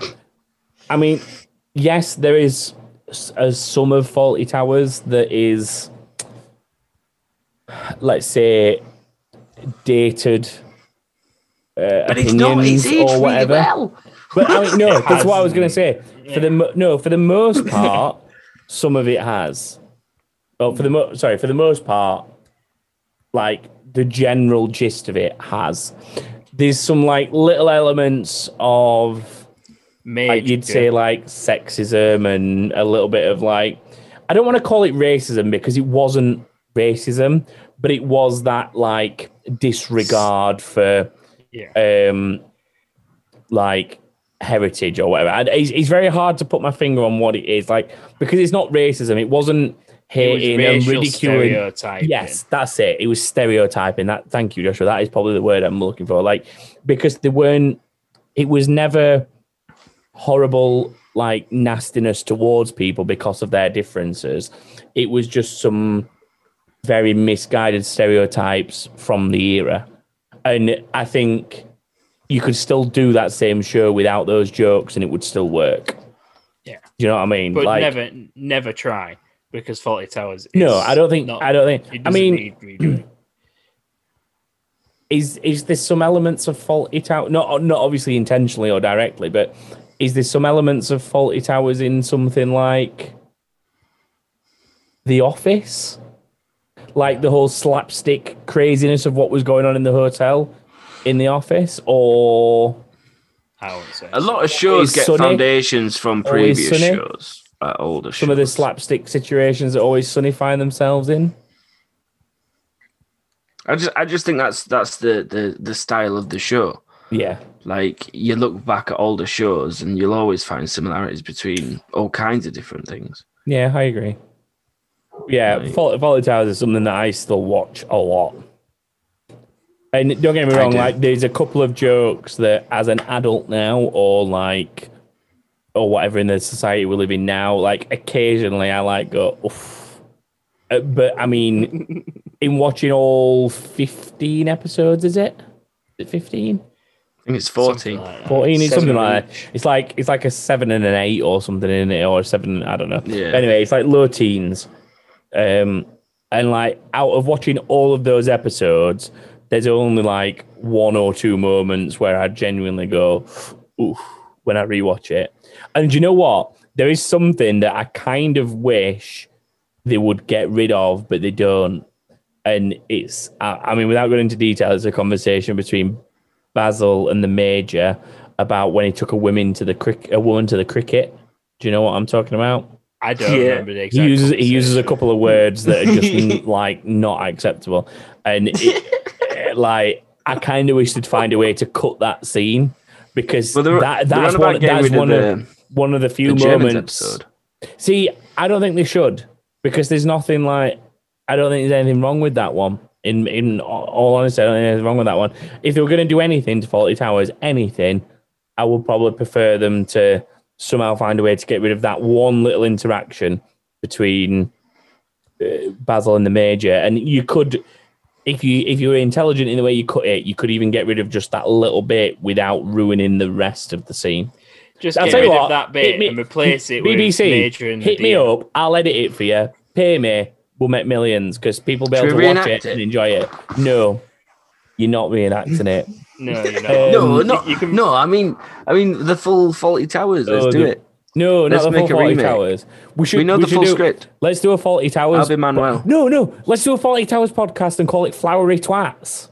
I mean, yes, there is some of Fawlty Towers that is, let's say, dated but it's not, it's aged or whatever. Really well. But I mean, no, that's what I was going to say. Yeah. For the most part, some of it has. Oh, for the most part, like the general gist of it has. There's some like little elements of, like, you'd say, like sexism and a little bit of like, I don't want to call it racism because it wasn't racism, but it was that like disregard for, like heritage or whatever. It's very hard to put my finger on what it is, like, because it's not racism. It wasn't hating and ridiculing. Yes, that's it. It was stereotyping. That. Thank you, Joshua. That is probably the word I'm looking for. Like, because they weren't. It was never horrible, like nastiness towards people because of their differences. It was just some very misguided stereotypes from the era, and I think you could still do that same show without those jokes, and it would still work. Yeah, do you know what I mean? But like, never try. Because Fawlty Towers. I don't think. I mean, is there some elements of Fawlty Towers? Not obviously intentionally or directly, but is there some elements of Fawlty Towers in something like The Office, like the whole slapstick craziness of what was going on in the hotel in The Office, or I would say a lot of shows get foundations from previous shows. Older some shows. Of the slapstick situations that Always Sunny find themselves in. I just think that's the style of the show. Yeah, like you look back at older shows and you'll always find similarities between all kinds of different things. Yeah, I agree. Yeah, like, Fawlty Towers is something that I still watch a lot. And don't get me wrong, like there's a couple of jokes that as an adult now or like. Or whatever in the society we live in now, like occasionally I like go, oof. But I mean, in watching all 15 episodes, is it 15? I think it's 14. Something like 14 is something like that. It's like a 7 and an 8 or something in it, or a 7. I don't know. Yeah. Anyway, it's like low teens, and like out of watching all of those episodes, there's only like one or two moments where I genuinely go, oof, when I rewatch it. And do you know what? There is something that I kind of wish they would get rid of, but they don't. And it's, I mean, without going into detail, it's a conversation between Basil and the Major about when he took a woman to the cricket. Do you know what I'm talking about? I don't remember the exact. He uses a couple of words that are just like not acceptable. And it, like, I kind of wish they'd find a way to cut that scene. Because that's one of the few moments. Episode. See, I don't think they should, because there's nothing like, I don't think there's anything wrong with that one. In all honesty, I don't think there's anything wrong with that one. If they were going to do anything to Fawlty Towers, I would probably prefer them to somehow find a way to get rid of that one little interaction between Basil and the Major. And you could. If you were intelligent in the way you cut it, you could even get rid of just that little bit without ruining the rest of the scene. Just I'll get rid of that bit and replace it with BBC, Major and the Hit me up, I'll edit it for you. Pay me, we'll make millions, because people will be able to watch it and enjoy it. No, you're not reenacting it. No, you're not. I mean the full Fawlty Towers, let's do it. No, not the full Fawlty Towers. We should do the full script. Let's do a Fawlty Towers. I'll be Manuel. No. Let's do a Fawlty Towers podcast and call it Flowery Twats.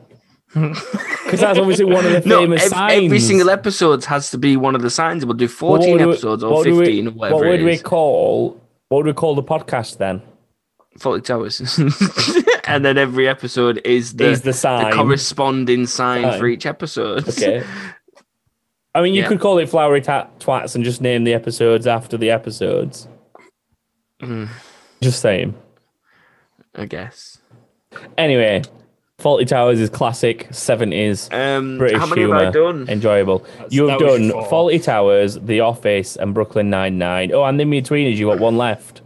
Because that's obviously one of the famous signs. Every single episode has to be one of the signs. We'll do 14 episodes or 15 or whatever. What would we call the podcast then? Fawlty Towers. And then every episode is the corresponding sign for each episode. Okay. I mean, you could call it Flowery Twats and just name the episodes after the episodes. Mm. Just saying. I guess. Anyway, Fawlty Towers is classic, 70s, British humour, enjoyable. You've done Fawlty Towers, The Office, and Brooklyn Nine-Nine. Oh, and In Betweeners, you got one left.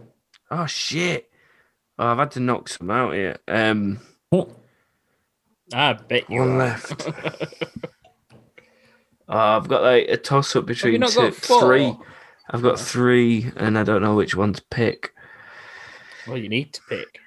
Oh, shit. Oh, I've had to knock some out here. I bet you. One left. I've got like a toss-up between three. I've got three, and I don't know which one to pick. Well, you need to pick.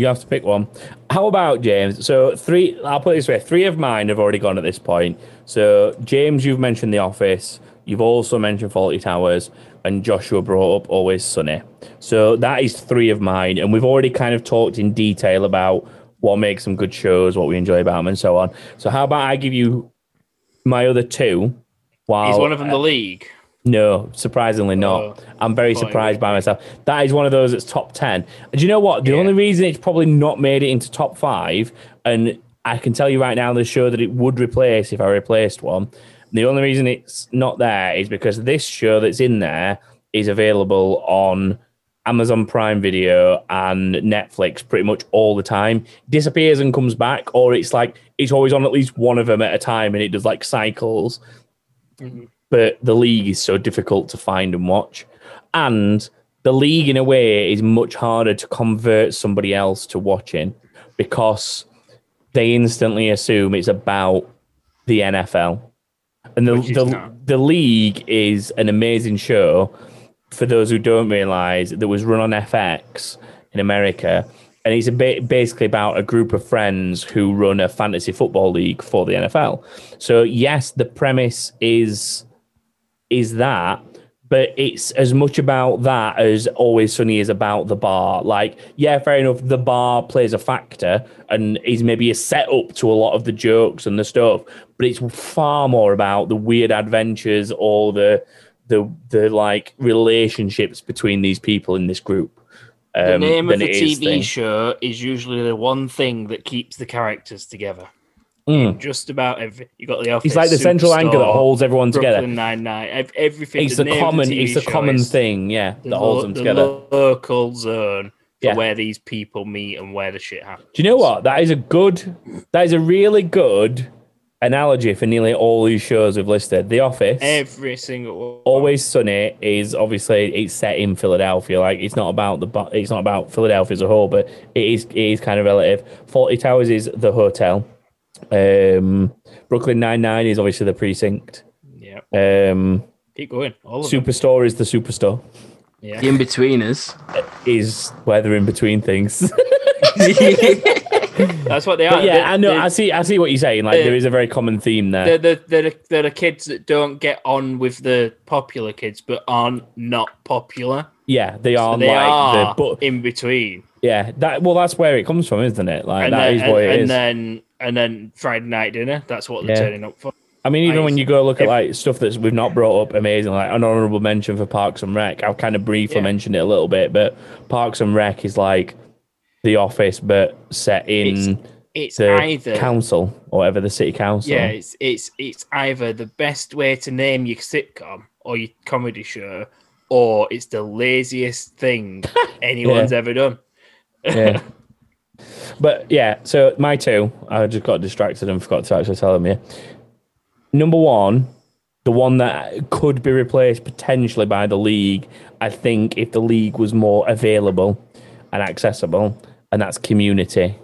You have to pick one. How about James? So three, I'll put it this way, three of mine have already gone at this point. So James, you've mentioned The Office. You've also mentioned Fawlty Towers, and Joshua brought up Always Sunny. So that is three of mine. And we've already kind of talked in detail about what makes them good shows, what we enjoy about them, and so on. So how about I give you my other two? Is one of them The League? No, surprisingly not. I'm very surprised by myself. That is one of those that's top 10. And you know what? The only reason it's probably not made it into top 5, and I can tell you right now the show that it would replace if I replaced one, the only reason it's not there is because this show that's in there is available on Amazon Prime Video and Netflix pretty much all the time. Disappears and comes back, or it's like it's always on at least one of them at a time, and it does like cycles. Mm-hmm. But The League is so difficult to find and watch. And The League, in a way, is much harder to convert somebody else to watching because they instantly assume it's about the NFL. And the League is an amazing show, for those who don't realise, that was run on FX in America. And it's basically about a group of friends who run a fantasy football league for the NFL. So, yes, the premise is that, but it's as much about that as Always Sunny is about the bar. Like, yeah, fair enough, the bar plays a factor and is maybe a setup to a lot of the jokes and the stuff, but it's far more about the weird adventures or the like relationships between these people in this group. The name of the TV show is usually the one thing that keeps the characters together. Just about every, you got The Office. It's like the central anchor that holds everyone together. Brooklyn Nine-Nine, everything. It's the common thing, yeah, that holds them together. The local zone for where these people meet and where the shit happens. Do you know what? That is a really good analogy for nearly all these shows we've listed. The Office, every single one. Always Sunny is obviously it's set in Philadelphia. Like it's not about Philadelphia as a whole, but it is kind of relative. Fawlty Towers is the hotel. Brooklyn Nine-Nine is obviously the precinct. Yeah. Keep going. Superstore is the Superstore. Yeah. The In Betweeners is where they're in between things. That's what they are. But yeah, I know. I see what you're saying. Like there is a very common theme there. There are kids that don't get on with the popular kids, but aren't not popular. Yeah, they are in between. Yeah, that's where it comes from, isn't it? Like that is what it is. And then Friday Night Dinner. That's what they're turning up for. I mean, even when you go look at like stuff that we've not brought up, amazing, like an honourable mention for Parks and Rec. I've kind of briefly mentioned it a little bit, but Parks and Rec is like The Office, but set in it's either council or whatever, the city council. Yeah, it's either the best way to name your sitcom or your comedy show, or it's the laziest thing anyone's ever done. Yeah. But yeah, so my two, I just got distracted and forgot to actually tell them here. Number one, the one that could be replaced potentially by The League, I think, if The League was more available and accessible, and that's Community.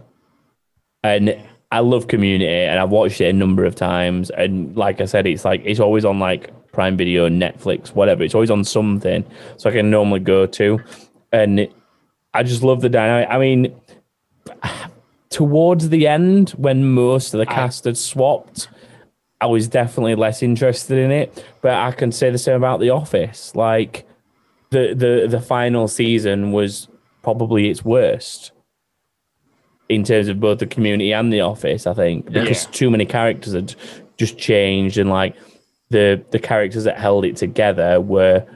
And I love Community, and I've watched it a number of times. And like I said, it's always on like Prime Video, Netflix, whatever. It's always on something, so I can normally go to. And I just love the dynamic. I mean, towards the end, when most of the cast had swapped, I was definitely less interested in it. But I can say the same about The Office. Like the final season was probably its worst in terms of both the Community and The Office, I think, because too many characters had just changed, and like the characters that held it together were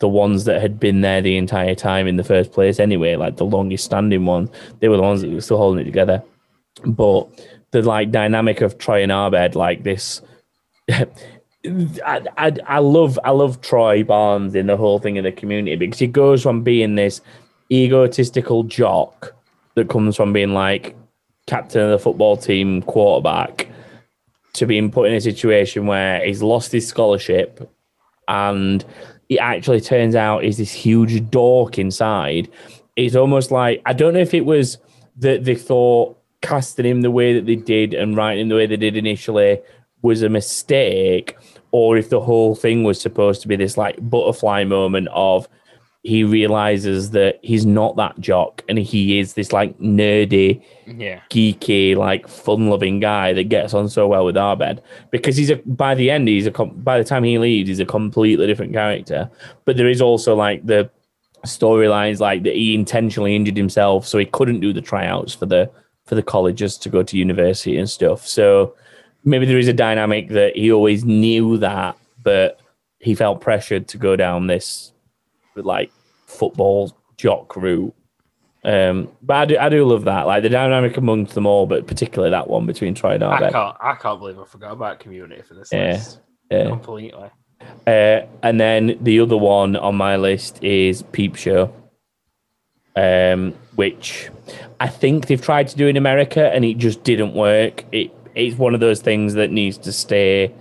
the ones that had been there the entire time in the first place anyway, like the longest standing ones. They were the ones that were still holding it together. But the like dynamic of Troy and Arbed, like this I love Troy Barnes in the whole thing of the Community, because he goes from being this egotistical jock that comes from being like captain of the football team, quarterback, to being put in a situation where he's lost his scholarship, and it actually turns out is this huge dork inside. It's almost like, I don't know if it was that they thought casting him the way that they did and writing him the way they did initially was a mistake, or if the whole thing was supposed to be this like butterfly moment of he realizes that he's not that jock and he is this like nerdy, geeky, like fun-loving guy that gets on so well with Arbed, because he's a, by the end, he's a, by the time he leaves, he's a completely different character. But there is also like the storylines like that he intentionally injured himself, so he couldn't do the tryouts for the colleges to go to university and stuff. So maybe there is a dynamic that he always knew that, but he felt pressured to go down this like football jock route. But I do love that, like the dynamic amongst them all, but particularly that one between Troy and Arbed. I can't believe I forgot about Community for this list. Yeah. Completely. And then the other one on my list is Peep Show, which I think they've tried to do in America and it just didn't work. It's one of those things that needs to stay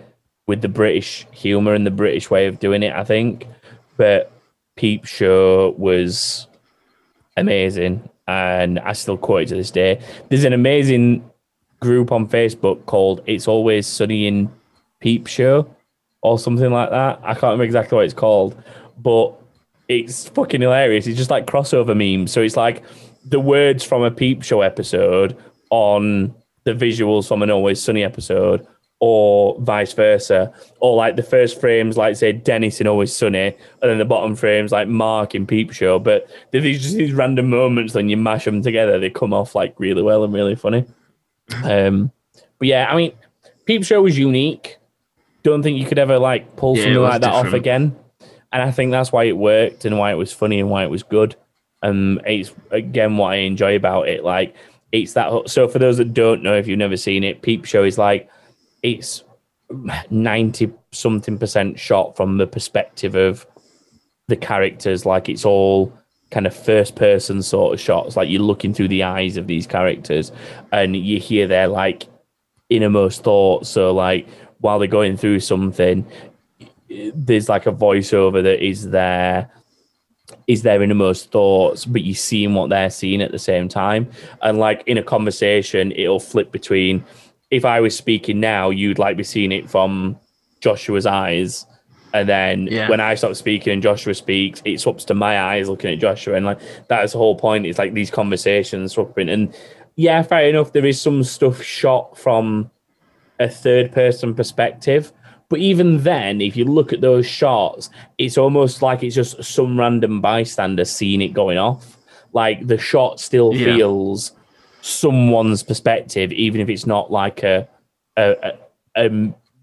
with the British humour and the British way of doing it, I think. But Peep Show was amazing, and I still quote it to this day. There's an amazing group on Facebook called It's Always Sunny in Peep Show or something like that. I can't remember exactly what it's called, but it's fucking hilarious. It's just like crossover memes. So it's like the words from a Peep Show episode on the visuals from an Always Sunny episode, or vice versa, or like the first frames, like say Dennis in Always Sunny, and then the bottom frames like Mark in Peep Show. But there's just these random moments when you mash them together, they come off like really well and really funny. But yeah, I mean, Peep Show was unique. Don't think you could ever like pull something like that off again. And I think that's why it worked and why it was funny and why it was good. And it's again what I enjoy about it. Like it's that. So for those that don't know, if you've never seen it, Peep Show is like, it's 90-something% shot from the perspective of the characters. Like it's all kind of first person sort of shots. Like you're looking through the eyes of these characters and you hear their like innermost thoughts. So like while they're going through something, there's like a voiceover that is their innermost thoughts, but you're seeing what they're seeing at the same time. And like in a conversation, it'll flip between, if I was speaking now, you'd like be seeing it from Joshua's eyes. And then when I stop speaking and Joshua speaks, it swaps to my eyes looking at Joshua. And like that is the whole point. It's like these conversations swapping. And yeah, fair enough, there is some stuff shot from a third person perspective. But even then, if you look at those shots, it's almost like it's just some random bystander seeing it going off. Like the shot still feels someone's perspective, even if it's not like a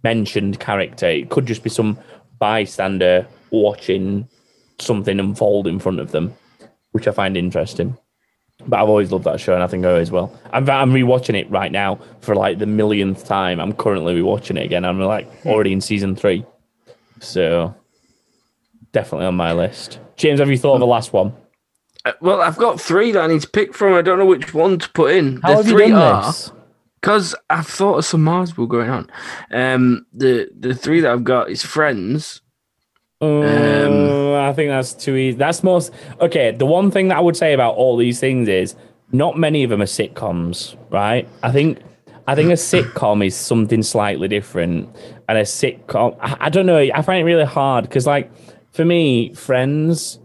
mentioned character. It could just be some bystander watching something unfold in front of them, which I find interesting. But I've always loved that show, and I think I always will. I'm rewatching it right now for like the millionth time. I'm currently rewatching it again. I'm like already in season 3, so definitely on my list. James, have you thought of the last one? Well, I've got 3 that I need to pick from. I don't know which one to put in. How have you done this? Because I've thought of some Marsville going on. The 3 that I've got is Friends. I think that's too easy. Okay, the one thing that I would say about all these things is not many of them are sitcoms, right? I think a sitcom is something slightly different. And a sitcom, I don't know, I find it really hard because, like, for me, Friends,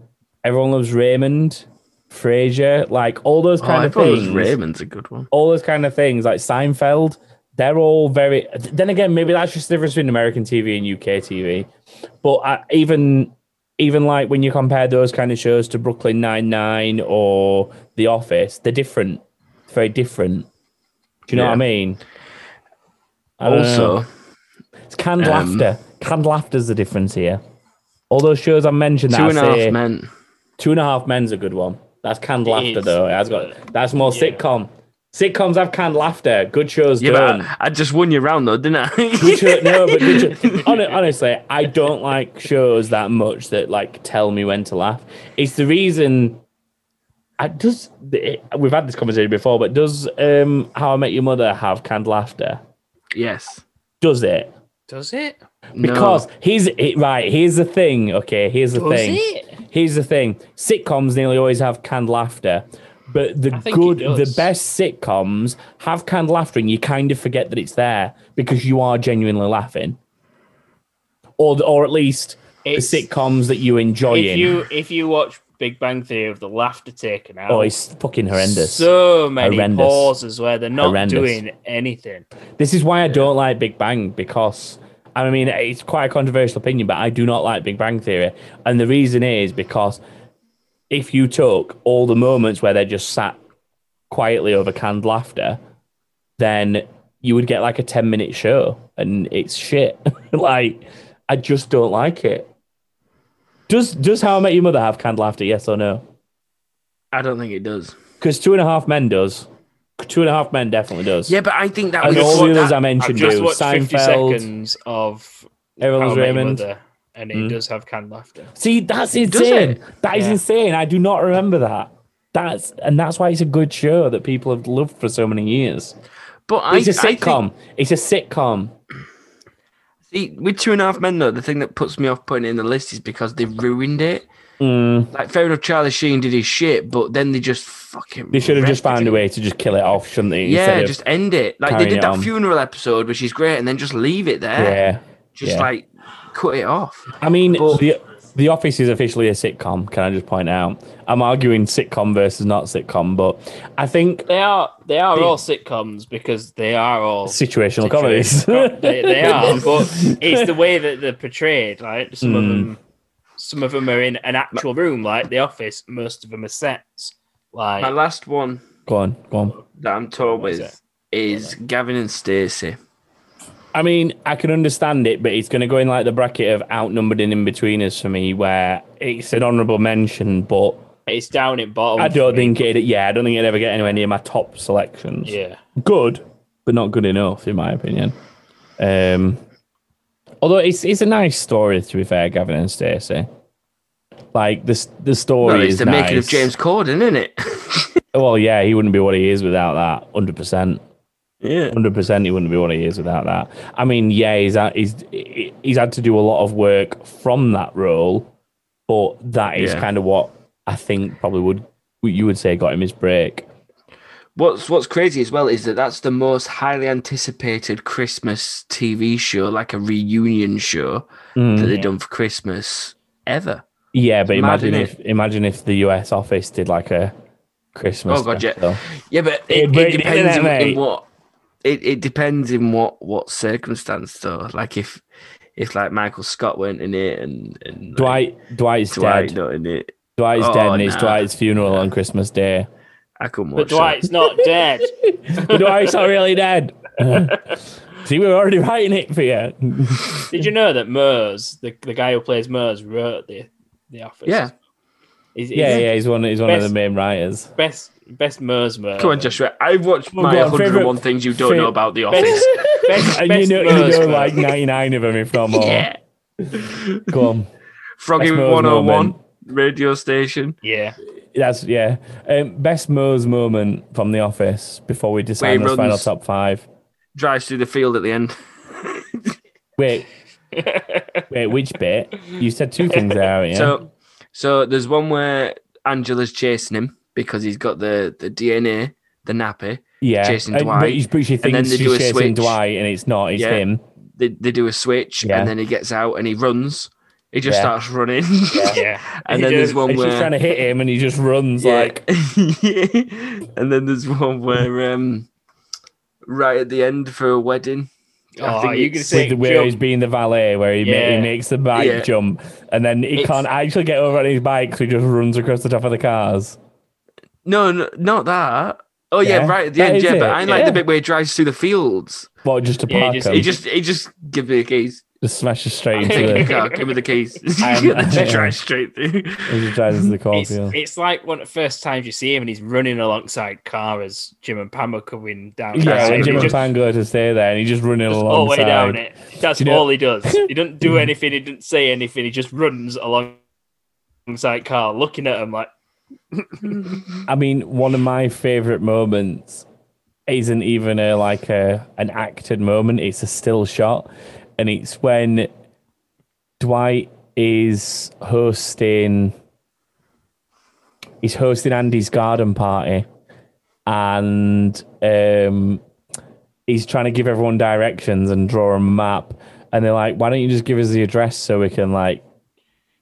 Everyone Loves Raymond, Frasier, like all those kind of things. Raymond's a good one. All those kind of things, like Seinfeld, they're all very. Then again, maybe that's just the difference between American TV and UK TV. But even like when you compare those kind of shows to Brooklyn Nine-Nine or The Office, they're different, very different. Do you know what I mean? Also, it's canned laughter. Canned laughter's the difference here. All those shows I mentioned. Two and a Half Men. Two and a Half Men's a good one. That's canned laughter, though. That's more sitcom. Sitcoms have canned laughter. Good shows don't. I just won you round, though, didn't I? Honestly, I don't like shows that much that like tell me when to laugh. It's the reason. We've had this conversation before, but does How I Met Your Mother have canned laughter? Yes. Does it? Does it? Because here's the thing. Okay, here's the thing. Here's the thing. Sitcoms nearly always have canned laughter, but the best sitcoms have canned laughter, and you kind of forget that it's there because you are genuinely laughing, or at least the sitcoms that you enjoy If you watch Big Bang Theory, the laughter taken out. Oh, it's fucking horrendous. So many pauses where they're not doing anything. This is why I don't like Big Bang, because, I mean, it's quite a controversial opinion, but I do not like Big Bang Theory. And the reason is because if you took all the moments where they just sat quietly over canned laughter, then you would get like a 10-minute show, and it's shit. Like, I just don't like it. Does How I Met Your Mother have canned laughter, yes or no? I don't think it does. Because Two and a Half Men does. Two and a Half Men definitely does. Yeah, but I think that was... And all the others I mentioned do. I've just watched Seinfeld, 50 seconds of Everyone's Raymond. And it does have canned laughter. See, that's insane. That is insane. I do not remember that. That's why it's a good show that people have loved for so many years. But it's a sitcom. It's a sitcom. See, with Two and a Half Men, though, the thing that puts me off putting it in the list is because they ruined it. Like, fair enough, Charlie Sheen did his shit, but then they just fucking... They should have just found a way to just kill it off, shouldn't they? Yeah, just end it. Like, they did that funeral episode, which is great, and then just leave it there. Yeah. Like, cut it off. I mean, The Office is officially a sitcom, can I just point out? I'm arguing sitcom versus not sitcom, but I think... They are all sitcoms because they are all... Situational comedies. They are, but it's the way that they're portrayed, right? Some of them are in an actual room, like The Office. Most of them are sets. Like my last one... Go on. ...that I'm told is Gavin and Stacey. I mean, I can understand it, but it's going to go in like the bracket of Outnumbered and In Betweeners for me, where it's an honourable mention, but it's down at bottom. I don't think it'd ever get anywhere near my top selections. Yeah, good, but not good enough, in my opinion. Although it's a nice story, to be fair, Gavin and Stacey. Like the story is nice. It's the making of James Corden, isn't it? Well, yeah, he wouldn't be what he is without that, 100%. Yeah, 100%. He wouldn't be what he is without that. I mean, yeah, he's had to do a lot of work from that role, but that is kind of what I think probably you would say got him his break. What's crazy as well is that's the most highly anticipated Christmas TV show, like a reunion show that they've done for Christmas ever. Yeah, but imagine if the US Office did like a Christmas. Oh god, special. Yeah, but it depends on what. It depends in what circumstance, though. Like if like Michael Scott weren't in it, and Dwight's dead. Not in it. Dwight's dead, and it's Dwight's funeral on Christmas Day. I couldn't watch. But Dwight's not dead. Dwight's not really dead. See, we were already writing it for you. Did you know that Mose, the guy who plays Mose, wrote the Office? Yeah. He's one of the main writers. Best Mersmer. Come on, Joshua. I've watched 101 things you don't know about The Office. You know like 99 of them, if not more. Yeah. Come on. Froggy 101 moment. Radio station. Yeah. That's yeah. Best Mose moment from The Office before we decide the final top five. Drives through the field at the end. Wait, which bit? You said two things there, haven't you? So there's one where Angela's chasing him because he's got the DNA, the nappy, chasing Dwight. But she thinks and then they do a chasing switch. Dwight and it's not, it's him. They do a switch and then he gets out and he runs. He just starts running. Yeah. And then there's one where... She's trying to hit him and he just runs like... And then there's one where right at the end for a wedding... where he's being the valet, where he makes the bike jump, and then he can't actually get over on his bike, so he just runs across the top of the cars. No, not that. Oh yeah, right at the end. Yeah, but I like the bit where he drives through the fields. Well, just to park him. He just give me the keys. Just smashes straight into the car. Give me the keys. He drives straight through. He just drives into the cornfield. It's like one of the first times you see him, and he's running alongside cars. Jim and Pam are coming down. Yeah, and Jim and Pam go to stay there, and he's just running alongside. All the way down it. That's all he does. He doesn't do anything. He doesn't say anything. He just runs alongside car, looking at him like. I mean, one of my favourite moments isn't even an acted moment. It's a still shot. And it's when Dwight is hosting Andy's garden party, and he's trying to give everyone directions and draw a map. And they're like, "Why don't you just give us the address so we can like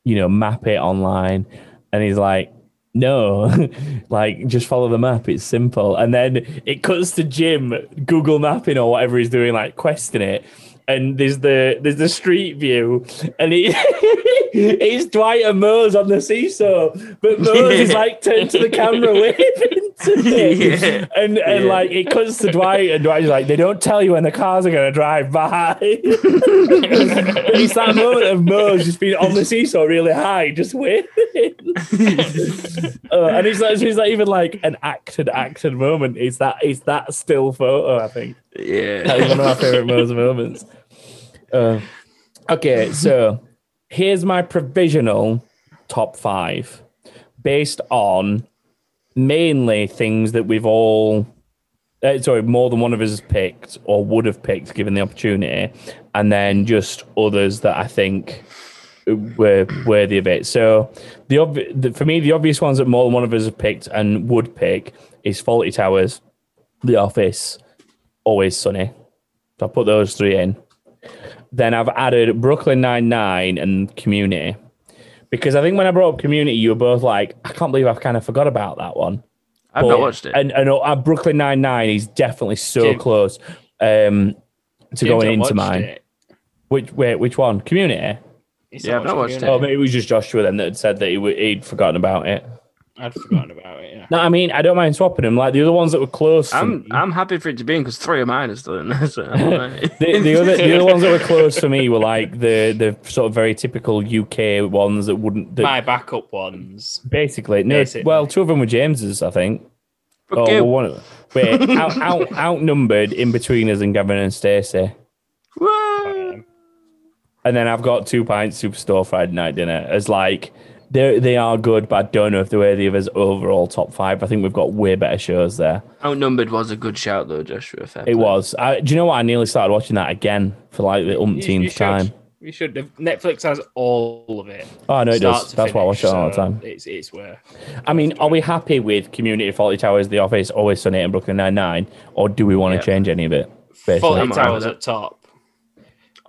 you know, map it online. And he's like, no, like just follow the map. It's simple. And then it cuts to Jim Google mapping or whatever he's doing, like questing it. And there's the street view, and it's Dwight and Mose on the seesaw, but Mose is like turned to the camera waving to him, and like it cuts to Dwight, and Dwight's like, they don't tell you when the cars are gonna drive by. But it's that moment of Mose just being on the seesaw really high, just waving. And it's not even like an acted moment. It's that still photo, I think. Yeah, that is one of my favorite Mose moments. Okay, so here's my provisional top five based on mainly things that we've all, more than one of us has picked or would have picked given the opportunity, and then just others that I think were worthy of it. So for me, the obvious ones that more than one of us have picked and would pick is Fawlty Towers, The Office, Always Sunny. So I put those three in. Then I've added Brooklyn Nine-Nine and Community, because I think when I brought up Community, you were both like, I can't believe I've kind of forgot about that one. I've not watched it. And Brooklyn Nine-Nine is definitely so close to going into mine. It. Which one? Community? Yeah, I've not watched it. Oh, maybe it was just Joshua then that had said that he'd forgotten about it. I'd forgotten about it. Yeah. No, I mean, I don't mind swapping them. Like the other ones that were close. I'm happy for it to be in because three of mine are still in there. So the other ones that were close for me were like the sort of very typical UK ones that wouldn't. My backup ones. Basically, no. Well, two of them were James's, I think. Okay. Oh, one of them. Wait, Outnumbered, In Betweeners, and Gavin and Stacey. Whoa. And then I've got Two Pints, Superstore, Friday Night Dinner as like. They are good, but I don't know if they're worthy of his overall top five. I think we've got way better shows there. Outnumbered was a good shout, though, Joshua. It was. Do you know what? I nearly started watching that again for like the umpteenth time. You should. Netflix has all of it. Oh, no, it does. That's why I watch it all the time. It's worth. I mean, are we happy with Community, Fawlty Towers, The Office, Always Sunny, and Brooklyn Nine-Nine, or do we want to change any of it? Fawlty Towers at top.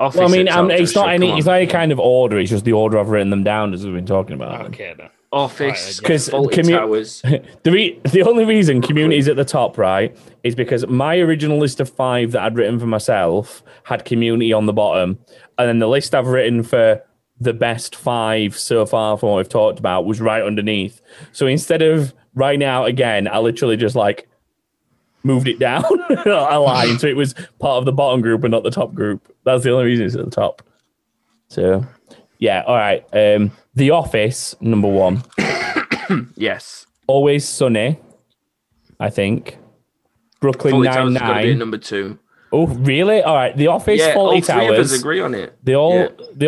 Office it's not any kind of order. It's just the order I've written them down as we've been talking about. Okay, then. Office, because the only reason Community is at the top, right, is because my original list of five that I'd written for myself had Community on the bottom, and then the list I've written for the best five so far from what we've talked about was right underneath. So instead of writing out again, I literally just like moved it down a line, so it was part of the bottom group and not the top group. That's the only reason it's at the top. So, yeah, all right. The Office, number one. Yes. Always Sunny, I think. Brooklyn Nine-Nine, number two. Oh, really? All right. The Office, Fawlty Towers. All three of us agree on it. The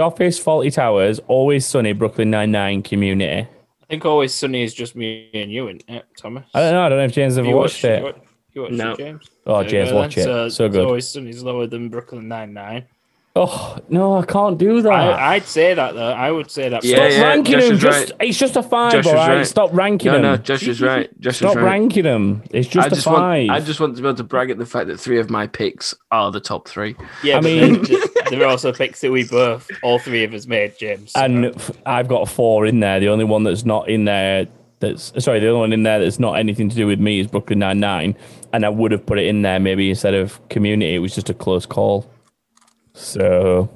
Office, Fawlty Towers, Always Sunny, Brooklyn Nine-Nine, Community. I think Always Sunny is just me and you, isn't it, Thomas? I don't know if James ever watched it. You watch it, James? Oh, James, watch it. So good. Always Sunny's lower than Brooklyn Nine-Nine. Oh, no, I can't do that. I'd say that, though. I would say that. Stop ranking them. Right. It's just a five, Josh, all right? Right. Stop ranking them. No, Josh is right. Stop ranking them. It's just a five. I just want to be able to brag at the fact that three of my picks are the top three. Yeah, I mean... There are also picks that we both, all three of us made, James. And I've got four in there. The only one that's not in there... the other one in there that's not anything to do with me is Brooklyn Nine-Nine, and I would have put it in there maybe instead of Community. It was just a close call. So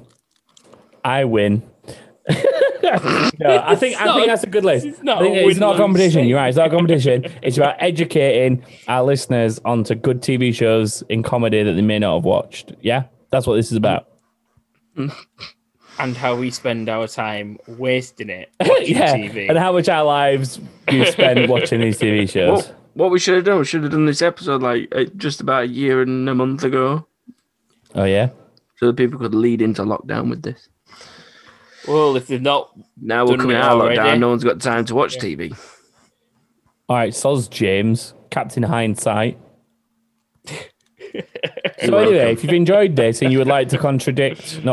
I win. No, I think that's a good list. It's not a competition. You're right. It's not a competition. It's about educating our listeners onto good TV shows in comedy that they may not have watched. Yeah, that's what this is about. And how we spend our time wasting it watching TV. And how much our lives you spend watching these TV shows. What we should have done, this episode like just about a year and a month ago. Oh, yeah? So that people could lead into lockdown with this. Well, if they've not... Now we're coming out of lockdown, no one's got time to watch TV. All right, so's James, Captain Hindsight. So anyway, if you've enjoyed this and you would like to contribute. I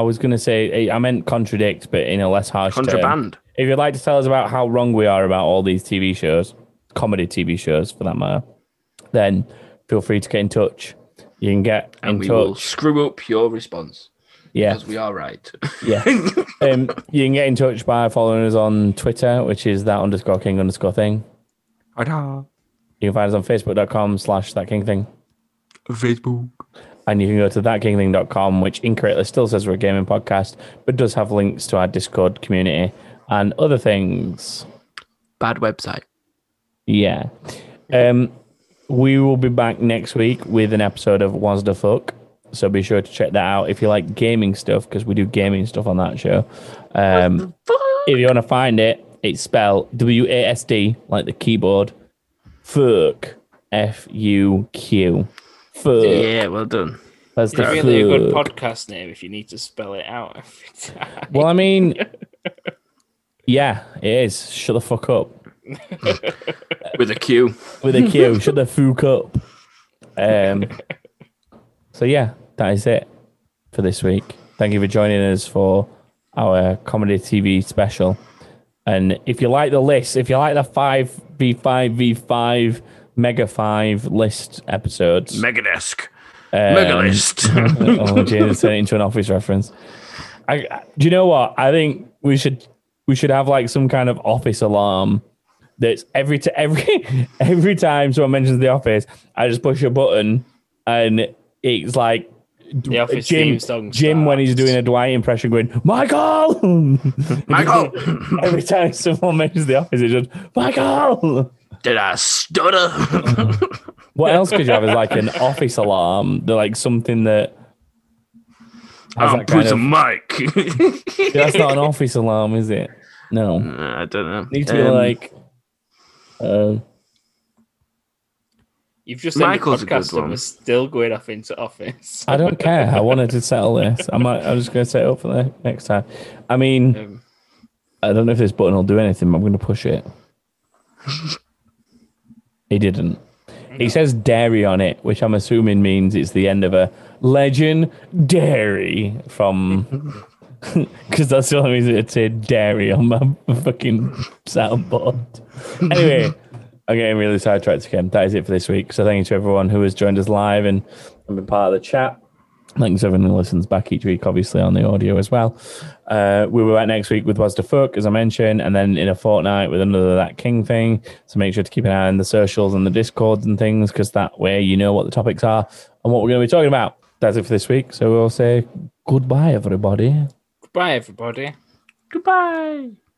was going to say, I meant contradict, but in a less harsh Contraband. Term. If you'd like to tell us about how wrong we are about all these TV shows, comedy TV shows for that matter, then feel free to get in touch. You can get in touch. We will screw up your response. Yeah. Because we are right. Yeah. You can get in touch by following us on Twitter, which is that_king_thing. You can find us on facebook.com/thatkingthing. Facebook. And you can go to thatkingthing.com, which incorrectly still says we're a gaming podcast, but does have links to our Discord community and other things. Bad website. Yeah. We will be back next week with an episode of What's the Fuck? So be sure to check that out if you like gaming stuff, because we do gaming stuff on that show. If you want to find it, it's spelled WASD, like the keyboard. Fuck. FUQ. Fuck. Yeah, well done. That's the really fuck. A good podcast name if you need to spell it out every time. Well, I mean, yeah, it is. Shut the fuck up. With a Q. With a Q. Shut the fuck up. So yeah, that is it for this week. Thank you for joining us for our comedy TV special. And if you like the list, if you like the 5v5 Mega 5 list episodes. Megadesk. Mega list. Oh, Jesus, turn it into an Office reference. Do you know what? I think we should have like some kind of Office alarm. That's every time someone mentions The Office, I just push a button and it's like The Office Jim when he's doing a Dwight impression going, Michael! Michael! Every time someone mentions The Office, it's just, Michael! Did I stutter? What else could you have is like an office alarm, like something that... I'll put a mic. That's not an office alarm, is it? No. I don't know. Need to be like... You've just said we're still going off into Office. I don't care. I wanted to settle this. I'm just going to set it up for the next time. I mean, I don't know if this button will do anything, but I'm going to push it. He didn't. He says dairy on it, which I'm assuming means it's the end of a legendary from... Because that's the only reason it said dairy on my fucking soundboard. Anyway, I'm getting really sidetracked again. That is it for this week. So thank you to everyone who has joined us live and been part of the chat. Thanks to everyone who listens back each week, obviously, on the audio as well. We'll be back next week with What's the Fuck, as I mentioned, and then in a fortnight with another That King thing. So make sure to keep an eye on the socials and the Discords and things, because that way you know what the topics are and what we're going to be talking about. That's it for this week. So we'll say goodbye, everybody. Bye, everybody. Goodbye.